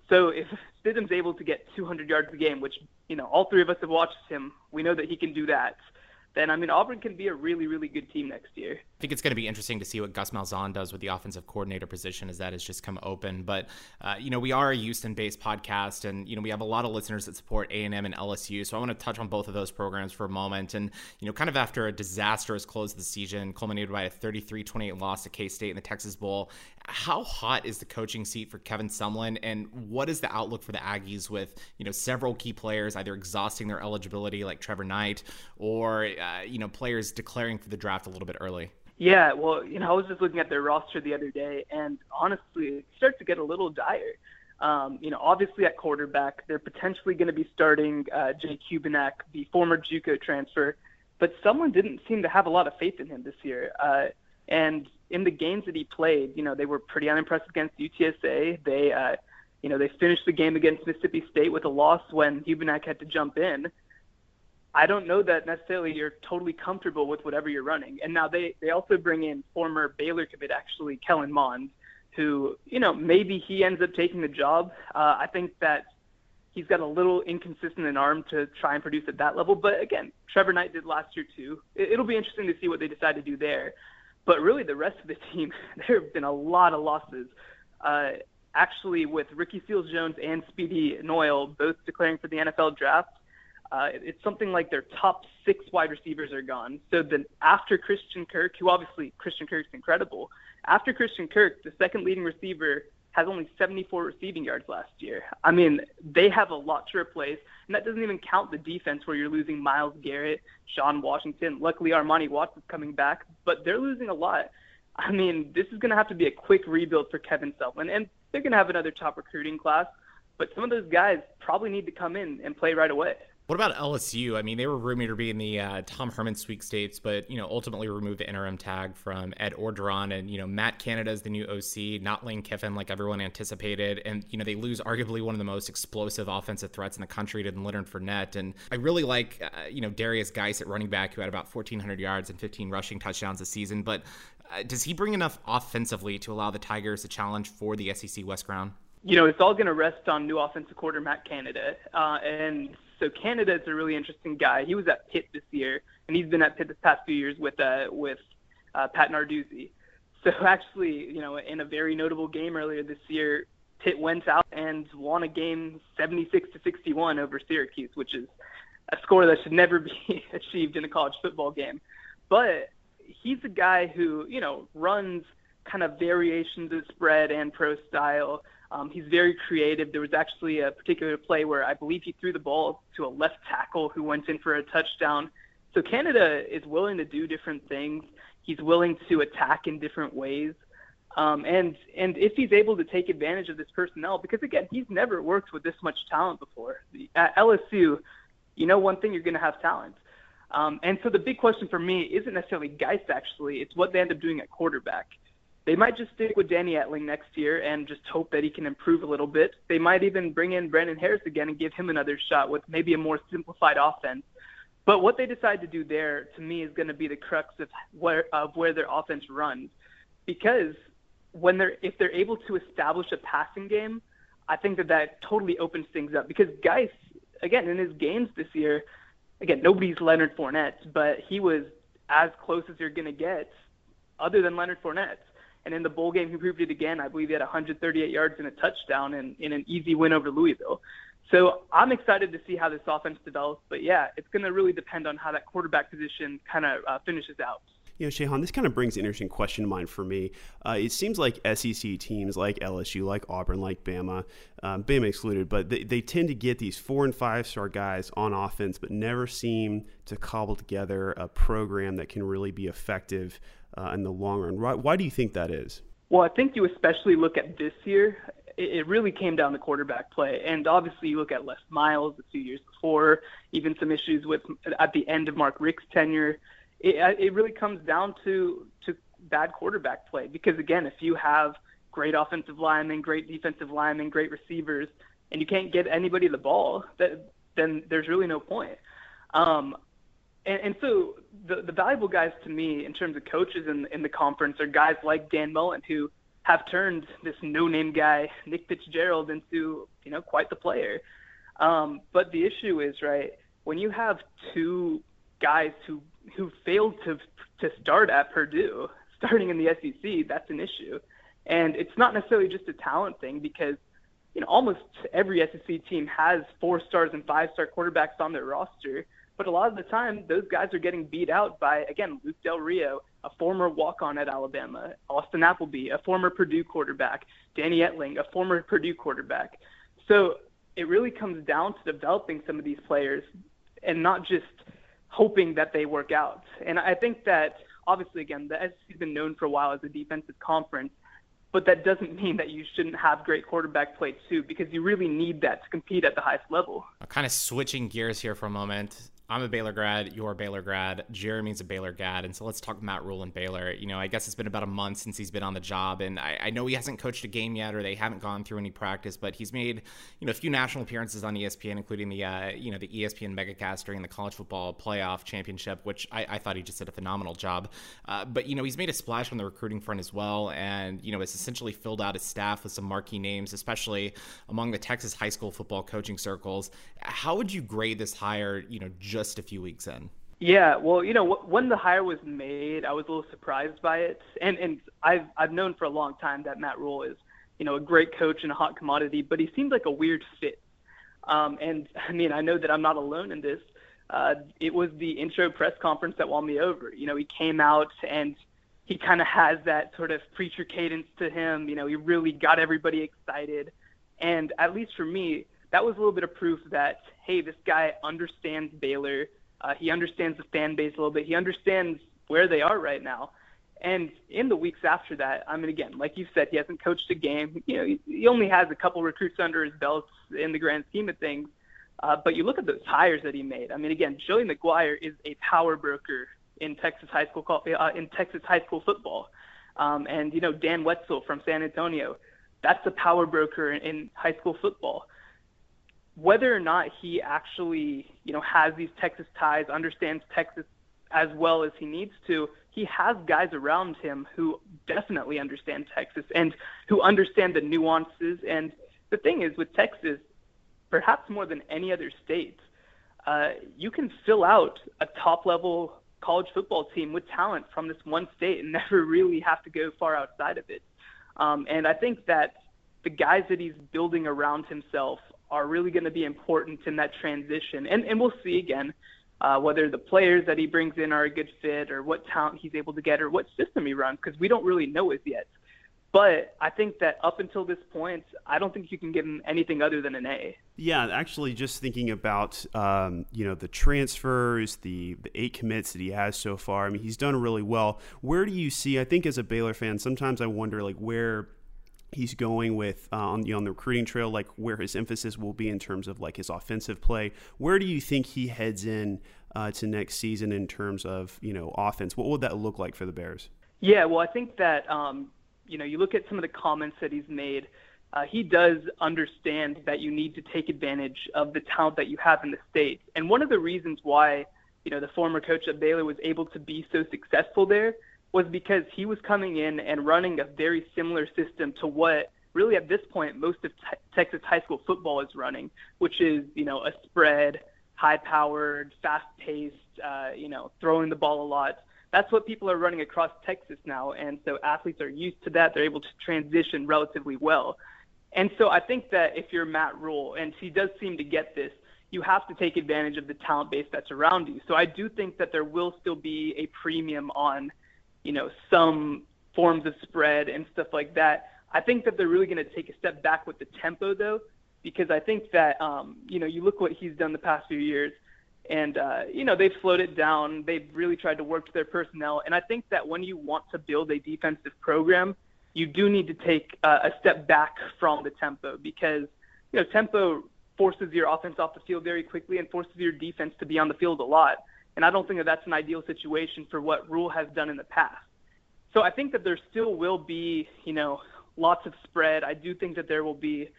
So if Stidham's able to get two hundred yards a game, which, you know, all three of us have watched him, we know that he can do that. Then, I mean, Auburn can be a really, really good team next year. I think it's going to be interesting to see what Gus Malzahn does with the offensive coordinator position as that has just come open. But, uh, you know, we are a Houston-based podcast, and, you know, we have a lot of listeners that support A and M and L S U. So I want to touch on both of those programs for a moment. And, you know, kind of after a disastrous close of the season, culminated by a thirty-three twenty-eight loss to K-State in the Texas Bowl, how hot is the coaching seat for Kevin Sumlin? And what is the outlook for the Aggies with, you know, several key players either exhausting their eligibility like Trevor Knight or or, uh, you know, players declaring for the draft a little bit early? Yeah, well, you know, I was just looking at their roster the other day, and honestly, it starts to get a little dire. Um, you know, obviously at quarterback, they're potentially going to be starting uh, Jay Kubanek, the former JUCO transfer, but someone didn't seem to have a lot of faith in him this year. Uh, and in the games that he played, you know, they were pretty unimpressed against U T S A. They, uh, you know, they finished the game against Mississippi State with a loss when Kubanek had to jump in. I don't know that necessarily you're totally comfortable with whatever you're running. And now they, they also bring in former Baylor commit, actually, Kellen Mond, who, you know, maybe he ends up taking the job. Uh, I think that he's got a little inconsistent an arm to try and produce at that level. But, again, Trevor Knight did last year, too. It, it'll be interesting to see what they decide to do there. But really the rest of the team, there have been a lot of losses. Uh, actually, with Ricky Seals-Jones and Speedy Noel both declaring for the N F L draft, Uh, it's something like their top six wide receivers are gone. So then after Christian Kirk, who obviously Christian Kirk's incredible, after Christian Kirk, the second leading receiver has only seventy-four receiving yards last year. I mean, they have a lot to replace, and that doesn't even count the defense where you're losing Myles Garrett, Sean Washington. Luckily, Armani Watts is coming back, but they're losing a lot. I mean, this is going to have to be a quick rebuild for Kevin Sumlin, and they're going to have another top recruiting class, but some of those guys probably need to come in and play right away. What about L S U? I mean, they were rumored to be in the uh, Tom Herman sweepstakes, but, you know, ultimately removed the interim tag from Ed Orgeron. And, you know, Matt Canada is the new O C, not Lane Kiffin like everyone anticipated. And, you know, they lose arguably one of the most explosive offensive threats in the country to Leonard Fournette. And I really like, uh, you know, Darius Geis at running back, who had about fourteen hundred yards and fifteen rushing touchdowns this season. But uh, does he bring enough offensively to allow the Tigers to challenge for the S E C West crown? You know, it's all going to rest on new offensive coordinator Matt Canada. Uh, and so Canada is a really interesting guy. He was at Pitt this year, and he's been at Pitt this past few years with uh, with uh, Pat Narduzzi. So actually, you know, in a very notable game earlier this year, Pitt went out and won a game seventy-six to sixty-one over Syracuse, which is a score that should never be achieved in a college football game. But he's a guy who, you know, runs kind of variations of spread and pro style. Um, he's very creative. There was actually a particular play where I believe he threw the ball to a left tackle who went in for a touchdown. So Canada is willing to do different things. He's willing to attack in different ways. Um, and and if he's able to take advantage of this personnel, because, again, he's never worked with this much talent before. At L S U, you know one thing, you're going to have talent. Um, and so the big question for me isn't necessarily Geist, actually. It's what they end up doing at quarterback. They might just stick with Danny Etling next year and just hope that he can improve a little bit. They might even bring in Brandon Harris again and give him another shot with maybe a more simplified offense. But what they decide to do there, to me, is going to be the crux of where, of where their offense runs. Because when they're if they're able to establish a passing game, I think that that totally opens things up. Because Geist, again, in his games this year, again, nobody's Leonard Fournette, but he was as close as you're going to get other than Leonard Fournette. And in the bowl game, he proved it again. I believe he had one hundred thirty-eight yards and a touchdown in, in an easy win over Louisville. So I'm excited to see how this offense develops. But, yeah, it's going to really depend on how that quarterback position kind of uh, finishes out. You know, Shehan, this kind of brings an interesting question to mind for me. Uh, it seems like S E C teams like L S U, like Auburn, like Bama, um, Bama excluded, but they, they tend to get these four- and five-star guys on offense but never seem to cobble together a program that can really be effective Uh, in the long run. Why, why do you think that is? Well, I think you especially look at this year. It, it really came down to quarterback play. And obviously you look at Les Miles the two years before, even some issues with at the end of Mark Richt's tenure. It, it really comes down to, to bad quarterback play. Because, again, if you have great offensive linemen, great defensive linemen, great receivers, and you can't get anybody the ball, that, then there's really no point. Um And, and so the, the valuable guys to me in terms of coaches in, in the conference are guys like Dan Mullen, who have turned this no-name guy, Nick Fitzgerald, into, you know, quite the player. Um, but the issue is, right, when you have two guys who, who failed to to start at Purdue, starting in the S E C, that's an issue. And it's not necessarily just a talent thing because, you know, almost every S E C team has four stars and five-star quarterbacks on their roster. But a lot of the time, those guys are getting beat out by, again, Luke Del Rio, a former walk-on at Alabama, Austin Appleby, a former Purdue quarterback, Danny Etling, a former Purdue quarterback. So it really comes down to developing some of these players and not just hoping that they work out. And I think that, obviously, again, the S E C has been known for a while as a defensive conference, but that doesn't mean that you shouldn't have great quarterback play too, because you really need that to compete at the highest level. Kind of switching gears here for a moment. I'm a Baylor grad, you're a Baylor grad, Jeremy's a Baylor grad, and so let's talk Matt Rhule and Baylor. You know, I guess it's been about a month since he's been on the job, and I, I know he hasn't coached a game yet, or they haven't gone through any practice, but he's made, you know, a few national appearances on E S P N, including the, uh, you know, the E S P N MegaCast during the College Football Playoff Championship, which I, I thought he just did a phenomenal job. Uh, but, you know, he's made a splash on the recruiting front as well, and, you know, has essentially filled out his staff with some marquee names, especially among the Texas high school football coaching circles. How would you grade this hire, you know, just just a few weeks in? Yeah, well, you know, when the hire was made, I was a little surprised by it. And and I've I've known for a long time that Matt Rhule is, you know, a great coach and a hot commodity, but he seemed like a weird fit. Um, and, I mean, I know that I'm not alone in this. Uh, it was the intro press conference that won me over. You know, he came out and he kind of has that sort of preacher cadence to him. You know, he really got everybody excited. And at least for me, that was a little bit of proof that, hey, this guy understands Baylor. Uh, he understands the fan base a little bit. He understands where they are right now. And in the weeks after that, I mean, again, like you said, he hasn't coached a game. You know, he, he only has a couple recruits under his belt in the grand scheme of things. Uh, but you look at those hires that he made. I mean, again, Joey McGuire is a power broker in Texas high school uh, in Texas high school football. Um, and, you know, Dan Wetzel from San Antonio, that's a power broker in, in high school football. Whether or not he actually, you know, has these Texas ties, understands Texas as well as he needs to, he has guys around him who definitely understand Texas and who understand the nuances. And the thing is with Texas, perhaps more than any other state, uh, you can fill out a top-level college football team with talent from this one state and never really have to go far outside of it. Um, and I think that the guys that he's building around himself are really going to be important in that transition. And, and we'll see again uh, whether the players that he brings in are a good fit or what talent he's able to get or what system he runs, because we don't really know as yet. But I think that up until this point, I don't think you can give him anything other than an A. Yeah, actually just thinking about, um, you know, the transfers, the, the eight commits that he has so far, I mean, he's done really well. Where do you see, I think as a Baylor fan, sometimes I wonder, like, where he's going with uh, on, you know, on the recruiting trail, like where his emphasis will be in terms of like his offensive play. Where do you think he heads in uh, to next season in terms of, you know, offense? What would that look like for the Bears? Yeah, well, I think that, um, you know, you look at some of the comments that he's made. Uh, he does understand that you need to take advantage of the talent that you have in the state. And one of the reasons why, you know, the former coach at Baylor was able to be so successful there was because he was coming in and running a very similar system to what really at this point most of te- Texas high school football is running, which is, you know, a spread, high-powered, fast-paced, uh, you know, throwing the ball a lot. That's what people are running across Texas now, and so athletes are used to that. They're able to transition relatively well. And so I think that if you're Matt Rhule, and he does seem to get this, you have to take advantage of the talent base that's around you. So I do think that there will still be a premium on, you know, some forms of spread and stuff like that. I think that they're really going to take a step back with the tempo, though, because I think that, um, you know, you look what he's done the past few years, and, uh, you know, they've slowed it down. They've really tried to work to their personnel. And I think that when you want to build a defensive program, you do need to take uh, a step back from the tempo because, you know, tempo forces your offense off the field very quickly and forces your defense to be on the field a lot. And I don't think that that's an ideal situation for what Rhule has done in the past. So I think that there still will be, you know, lots of spread. I do think that there will be,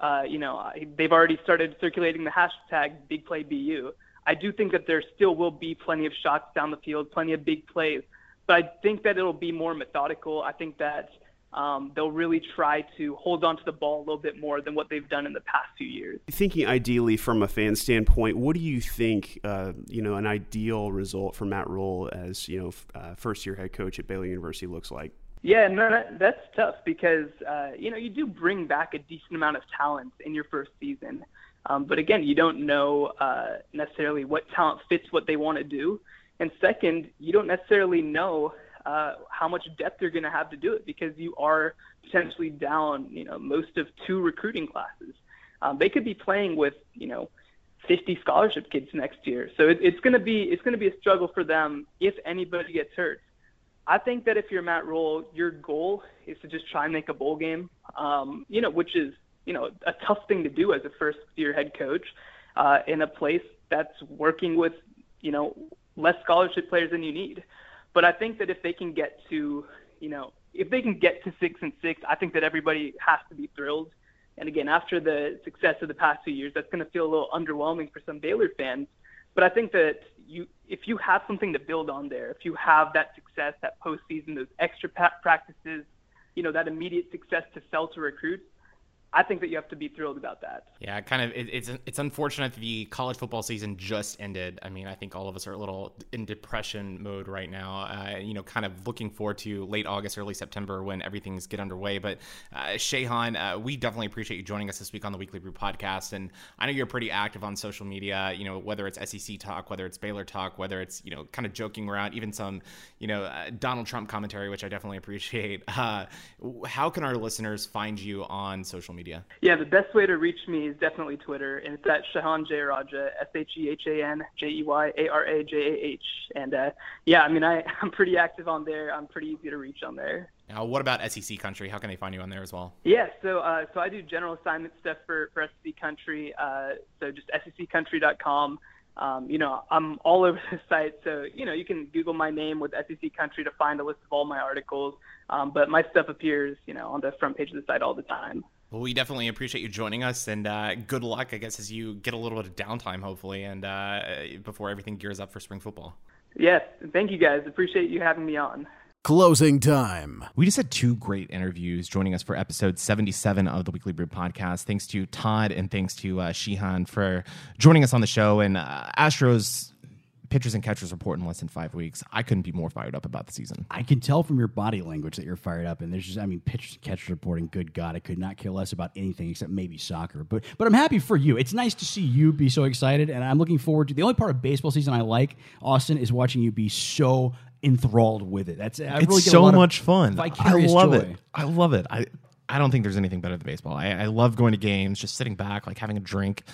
uh, you know, they've already started circulating the hashtag Big Play B U. I do think that there still will be plenty of shots down the field, plenty of big plays, but I think that it'll be more methodical. I think that um, they'll really try to hold on to the ball a little bit more than what they've done in the past few years. Thinking ideally from a fan standpoint, what do you think, uh, you know, an ideal result for Matt Rhule as, you know, uh, first-year head coach at Baylor University looks like? Yeah, no, that, that's tough because, uh, you know, you do bring back a decent amount of talent in your first season. Um, but again, you don't know uh, necessarily what talent fits what they want to do. And second, you don't necessarily know uh, how much depth you're going to have to do it because you are potentially down, you know, most of two recruiting classes. Um, they could be playing with, you know, fifty scholarship kids next year. So it, it's going to be it's going to be a struggle for them if anybody gets hurt. I think that if you're Matt Rhule, your goal is to just try and make a bowl game, um, you know, which is, you know, a tough thing to do as a first-year head coach uh, in a place that's working with, you know, less scholarship players than you need. But I think that if they can get to, you know, if they can get to six and six, I think that everybody has to be thrilled. And again, after the success of the past few years, that's going to feel a little underwhelming for some Baylor fans. But I think that you, if you have something to build on there, if you have that success, that postseason, those extra practices, you know, that immediate success to sell to recruits, I think that you have to be thrilled about that. Yeah, kind of. It, it's it's unfortunate that the college football season just ended. I mean, I think all of us are a little in depression mode right now. Uh, you know, kind of looking forward to late August, early September when everything's get underway. But uh, Shehan, uh, we definitely appreciate you joining us this week on the Weekly Brew Podcast. And I know you're pretty active on social media. You know, whether it's S E C talk, whether it's Baylor talk, whether it's, you know, kind of joking around, even some, you know, uh, Donald Trump commentary, which I definitely appreciate. Uh, how can our listeners find you on social media? Media. Yeah, the best way to reach me is definitely Twitter, and it's at Shehan Jeyarajah, S H E H A N J E Y A R A J A H. And uh, yeah, I mean, I, I'm pretty active on there. I'm pretty easy to reach on there. Now, what about S E C Country? How can they find you on there as well? Yeah, so uh, so I do general assignment stuff for, for S E C Country, uh, so just S E C country dot com. Um, you know, I'm all over the site, so, you know, you can Google my name with S E C Country to find a list of all my articles, um, but my stuff appears, you know, on the front page of the site all the time. Well, we definitely appreciate you joining us, and uh, good luck, I guess, as you get a little bit of downtime, hopefully, and uh, before everything gears up for spring football. Yes, thank you, guys. Appreciate you having me on. Closing time. We just had two great interviews joining us for episode seventy-seven of the Weekly Brew Podcast. Thanks to Todd and thanks to uh, Shehan for joining us on the show, and uh, Astros pitchers and catchers report in less than five weeks. I couldn't be more fired up about the season. I can tell from your body language that you're fired up. And there's just, I mean, pitchers and catchers reporting, good God, I could not care less about anything except maybe soccer. But but I'm happy for you. It's nice to see you be so excited. And I'm looking forward to, the only part of baseball season I like, Austin, is watching you be so enthralled with it. That's I it's really get so a lot much of fun. I love joy. it. I love it. I I don't think there's anything better than baseball. I, I love going to games, just sitting back, like having a drink,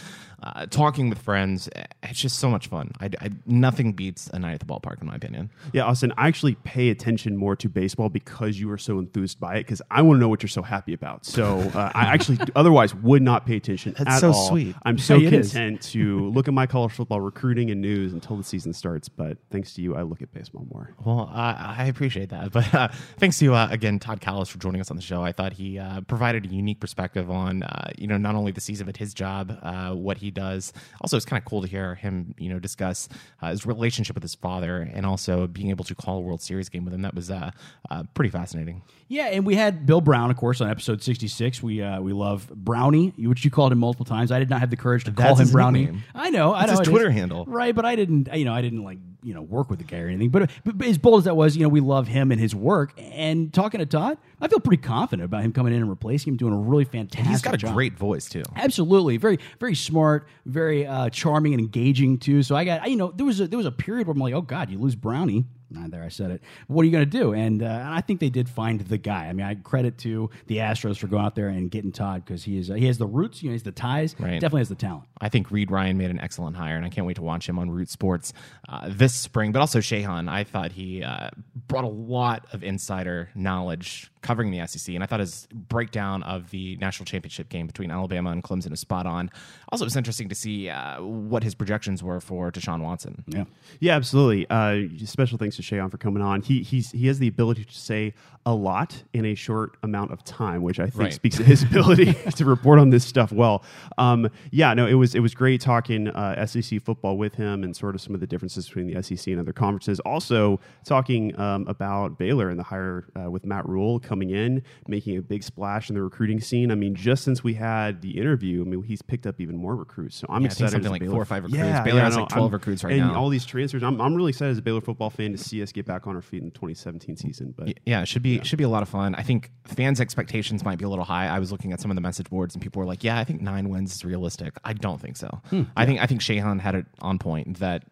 uh, talking with friends. It's just so much fun. I, I, nothing beats a night at the ballpark, in my opinion. Yeah, Austin, I actually pay attention more to baseball because you are so enthused by it, because I want to know what you're so happy about. So uh, I actually otherwise would not pay attention That's at so all. Sweet. I'm so yeah, content to look at my college football recruiting and news until the season starts. But thanks to you, I look at baseball more. Well, uh, I appreciate that. But uh, thanks to you uh, again, Todd Kalas, for joining us on the show. I thought he... Uh, Uh, provided a unique perspective on, uh, you know, not only the season, but his job, uh, what he does. Also, it's kind of cool to hear him, you know, discuss uh, his relationship with his father, and also being able to call a World Series game with him. That was uh, uh, pretty fascinating. Yeah, and we had Bill Brown, of course, on episode sixty-six. We uh, we love Brownie, which you called him multiple times. I did not have the courage to That's call him Brownie. Nickname. I know. That's I know his Twitter is. handle. Right, but I didn't, you know, I didn't, like, you know, work with the guy or anything. But, but as bold as that was, you know, we love him and his work. And talking to Todd, I feel pretty confident about him coming in and replacing him, doing a really fantastic job. He's got a job. Great voice, too. Absolutely. Very, very smart, very uh, charming and engaging, too. So I got, I, you know, there was a, there was a period where I'm like, oh, God, you lose Brownie. Not there, I said it. What are you going to do? And uh, I think they did find the guy. I mean, I credit to the Astros for going out there and getting Todd, because he is uh, he has the roots, you know, he has the ties, right. Definitely has the talent. I think Reid Ryan made an excellent hire, and I can't wait to watch him on Root Sports uh, this spring. But also Shehan, I thought he uh, brought a lot of insider knowledge covering the S E C, and I thought his breakdown of the national championship game between Alabama and Clemson is spot on. Also, it's interesting to see uh, what his projections were for Deshaun Watson. Yeah, yeah, absolutely. Uh, special thanks to Shehan for coming on. He he's he has the ability to say a lot in a short amount of time, which I think right. speaks to his ability to report on this stuff well. Um, yeah, no, it was it was great talking uh, S E C football with him, and sort of some of the differences between the S E C and other conferences. Also talking um, about Baylor and the hire uh, with Matt Rhule coming in, making a big splash in the recruiting scene. I mean, just since we had the interview, I mean, he's picked up even more recruits. So I'm yeah, excited. I think something like Baylor. four or five recruits. Yeah, Baylor yeah, has no, like twelve I'm, recruits right and now. And all these transfers. I'm I'm really excited as a Baylor football fan to see us get back on our feet in the twenty seventeen season. But yeah, it should be yeah. should be a lot of fun. I think fans' expectations might be a little high. I was looking at some of the message boards and people were like, yeah, I think nine wins is realistic. I don't think so. Hmm, I yeah. think I think Shehan had it on point that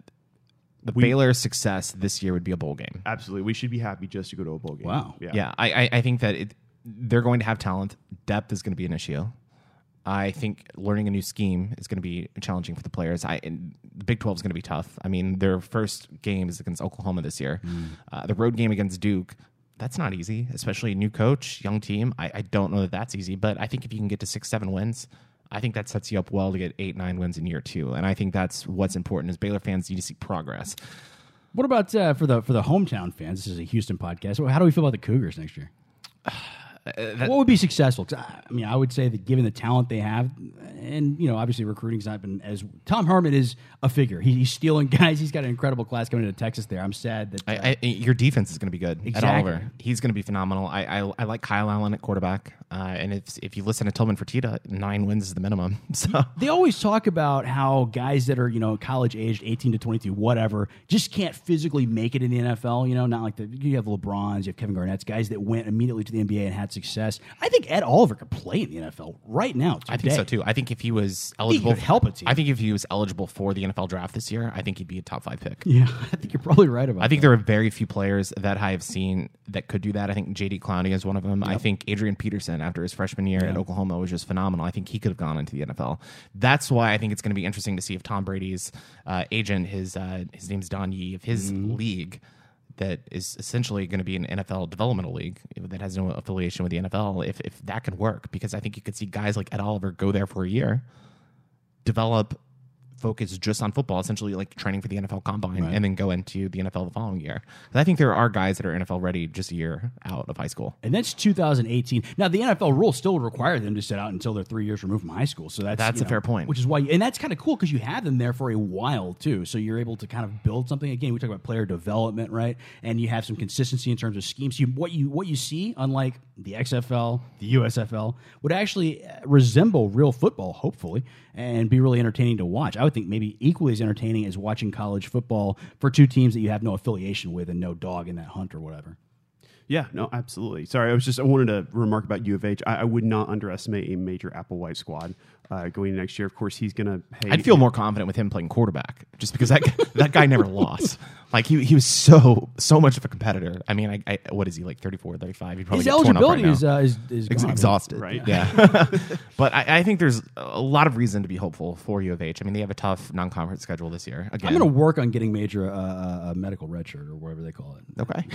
the we, Baylor success this year would be a bowl game. Absolutely. We should be happy just to go to a bowl game. Wow. Yeah. yeah I, I think that it, they're going to have talent. Depth is going to be an issue. I think learning a new scheme is going to be challenging for the players. I and the Big twelve is going to be tough. I mean, their first game is against Oklahoma this year. Mm. Uh, the road game against Duke, that's not easy, especially a new coach, young team. I, I don't know that that's easy, but I think if you can get to six, seven wins, I think that sets you up well to get eight, nine wins in year two. And I think that's what's important is Baylor fans need to see progress. What about uh, for the for the hometown fans? This is a Houston podcast. How do we feel about the Cougars next year? Uh, that, what would be successful? Because I, I mean, I would say that given the talent they have, and you know, obviously recruiting's not been as Tom Herman is a figure. He, he's stealing guys. He's got an incredible class coming into Texas. There, I'm sad that uh, I, I, your defense is going to be good. Exactly. At Oliver, he's going to be phenomenal. I, I I like Kyle Allen at quarterback, uh, and if if you listen to Tillman Fertitta, nine wins is the minimum. So they always talk about how guys that are you know college aged, eighteen to twenty-two, whatever, just can't physically make it in the N F L. You know, not like the you have LeBrons, you have Kevin Garnett's, guys that went immediately to the N B A and had success. I think Ed Oliver could play in the N F L right now. Today. I think so too. I think if he was eligible, he could help a team. I think if he was eligible for the N F L draft this year, I think he'd be a top five pick. Yeah, I think you're probably right about that. I think that. there are very few players that I have seen that could do that. I think J D Clowney is one of them. Yep. I think Adrian Peterson, after his freshman year yep. at Oklahoma, was just phenomenal. I think he could have gone into the N F L. That's why I think it's going to be interesting to see if Tom Brady's uh, agent, his uh, his name's Don Yee, if his mm. league. That is essentially going to be an N F L developmental league that has no affiliation with the N F L, if if that could work, because I think you could see guys like Ed Oliver go there for a year, develop, focus just on football, essentially like training for the N F L combine, right. and then go into the N F L the following year. And I think there are guys that are N F L ready just a year out of high school. And that's two thousand eighteen. Now, the N F L rule still would require them to sit out until they're three years removed from high school. So that's that's you know, a fair point. Which is why, and that's kind of cool because you have them there for a while too. So you're able to kind of build something. Again, we talk about player development, right? And you have some consistency in terms of schemes. You, what you what you see, unlike the X F L, the U S F L, would actually resemble real football, hopefully, and be really entertaining to watch. I would think maybe equally as entertaining as watching college football for two teams that you have no affiliation with and no dog in that hunt or whatever. Yeah, no, absolutely. Sorry, I was just I wanted to remark about U of H. I, I would not underestimate a Major Applewhite squad uh, going next year. Of course, he's going to. Hey, I'd feel more confident with him playing quarterback, just because that that guy never lost. Like he he was so so much of a competitor. I mean, I, I what is he like thirty-four, thirty-five? He'd probably his eligibility right is, uh, is is Ex- exhausted, right? Yeah, yeah. But I, I think there's a lot of reason to be hopeful for U of H. I mean, they have a tough non-conference schedule this year. Again, I'm going to work on getting Major uh, a medical redshirt or whatever they call it. Okay,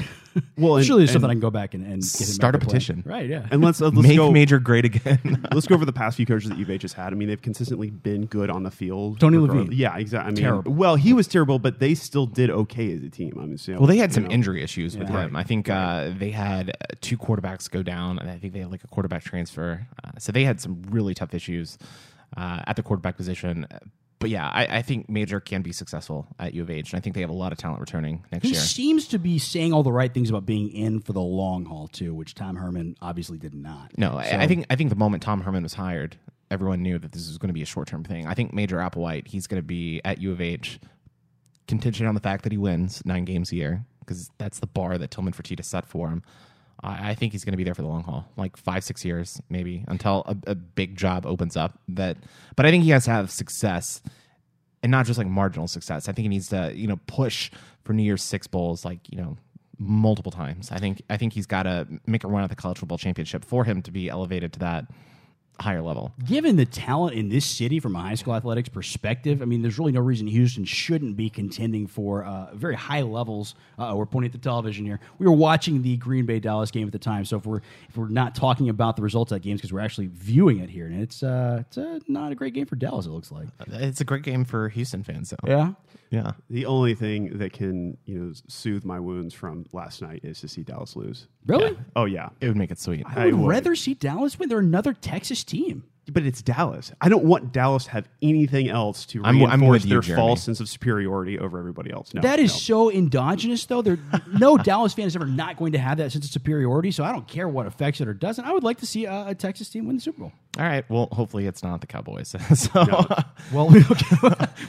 well, and, surely there's something I can go back and, and get him start a petition, play. Right? Yeah, and let's, uh, let's make go, Major great again. Let's go over the past few coaches that U of H has had. I mean, they've consistently been good on the field. Tony Levine, yeah, exactly. I mean, terrible. Well, he was terrible, but they still did okay as a team. I'm assuming. Well, they had some know. injury issues yeah. with him. I think uh, they had two quarterbacks go down, and I think they had like a quarterback transfer. Uh, so they had some really tough issues uh, at the quarterback position. But yeah, I, I think Major can be successful at U of H, and I think they have a lot of talent returning next he year. He seems to be saying all the right things about being in for the long haul too, which Tom Herman obviously did not. No, so, I, I think I think the moment Tom Herman was hired, everyone knew that this was going to be a short term thing. I think Major Applewhite, he's going to be at U of H. Contingent on the fact that he wins nine games a year, because that's the bar that Tillman Fertitta set for him. I, I think he's going to be there for the long haul, like five, six years maybe, until a, a big job opens up. That, but I think he has to have success, and not just like marginal success. I think he needs to, you know, push for New Year's Six bowls, like you know, multiple times. I think I think he's got to make a run at the college football championship for him to be elevated to that higher level. Given the talent in this city from a high school athletics perspective, I mean, there's really no reason Houston shouldn't be contending for uh, very high levels. Uh, we're pointing at the television here. We were watching the Green Bay Dallas game at the time, so if we're if we're not talking about the results of that game, because we're actually viewing it here, and it's uh, it's uh, not a great game for Dallas. It looks like it's a great game for Houston fans, though. Yeah, yeah. The only thing that can you know soothe my wounds from last night is to see Dallas lose. Really? Yeah. Oh yeah, it would make it sweet. I would, I would rather see Dallas win. They're another Texas team. But it's Dallas. I don't want Dallas to have anything else to I'm, reinforce I'm their you, false sense of superiority over everybody else. No, that is no. so endogenous, though. There, no Dallas fan is ever not going to have that sense of superiority, so I don't care what affects it or doesn't. I would like to see a, a Texas team win the Super Bowl. All right. Well, hopefully it's not the Cowboys. so, no. Well,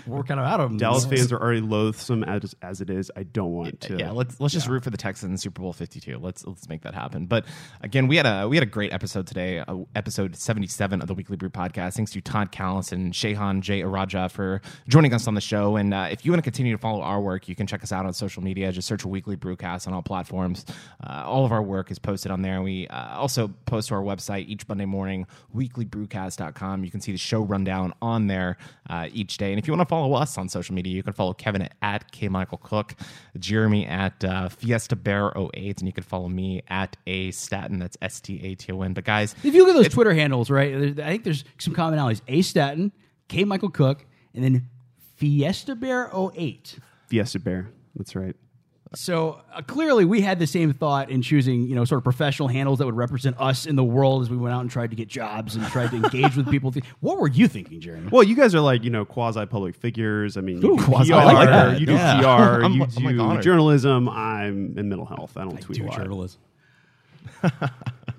we're kind of out of them. Dallas fans are already loathsome as, as it is. I don't want to. Yeah, let's let's yeah. just root for the Texans Super Bowl fifty-two. Let's let's make that happen. But again, we had a we had a great episode today, uh, episode seventy-seven of the Weekly Brew Podcast. Thanks to Todd Kalas and Shehan Jeyarajah for joining us on the show. And uh, if you want to continue to follow our work, you can check us out on social media. Just search Weekly Brewcast on all platforms. Uh, all of our work is posted on there. We uh, also post to our website each Monday morning. Weekly brewcast dot com. You can see the show rundown on there uh, each day. And if you want to follow us on social media, you can follow Kevin at, at K Michael Cook, Jeremy at uh, Fiesta Bear oh eight, and you can follow me at A Staton. That's S T A T O N. But guys, if you look at those Twitter handles, right, I think there's some commonalities: A Staton, K Michael Cook, and then Fiesta Bear oh eight. Fiesta Bear. That's right. So uh, clearly we had the same thought in choosing, you know, sort of professional handles that would represent us in the world as we went out and tried to get jobs and tried to engage with people. What were you thinking, Jeremy? Well, you guys are like, you know, quasi-public figures. I mean, Ooh, you do quasi- P R, I like that. You do yeah. P R, I'm, you I'm do like journalism. I'm in mental health. I don't I tweet do a lot. Journalism.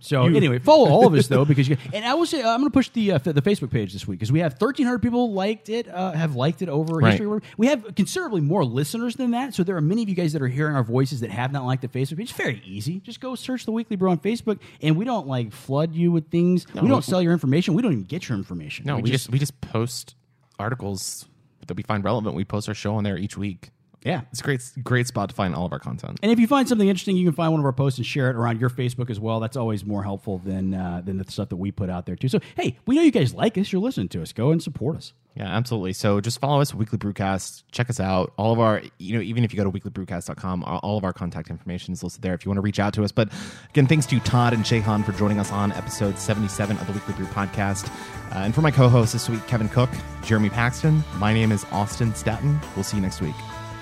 So you. Anyway, follow all of us though, because you, and I will say uh, I'm going to push the uh, the Facebook page this week because we have thirteen hundred people liked it, uh, have liked it over right. history. We have considerably more listeners than that, so there are many of you guys that are hearing our voices that have not liked the Facebook page. It's very easy. Just go search the Weekly Brew on Facebook, and we don't like flood you with things. No, we don't we, sell your information. We don't even get your information. No, we, we just, just we just post articles that we find relevant. We post our show on there each week. Yeah, it's a great, great spot to find all of our content. And if you find something interesting, you can find one of our posts and share it around your Facebook as well. That's always more helpful than uh, than the stuff that we put out there, too. So, hey, we know you guys like us. You're listening to us. Go and support us. Yeah, absolutely. So just follow us, Weekly Brewcast. Check us out. All of our, you know, even if you go to weekly brewcast dot com, all of our contact information is listed there if you want to reach out to us. But again, thanks to Todd and Shehan for joining us on episode seventy-seven of the Weekly Brew Podcast. Uh, and for my co-hosts this week, Kevin Cook, Jeremy Paxton, my name is Austin Staton. We'll see you next week.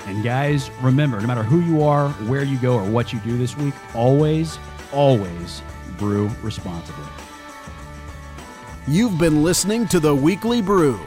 And guys, remember, no matter who you are, where you go, or what you do this week, always, always brew responsibly. You've been listening to The Weekly Brew.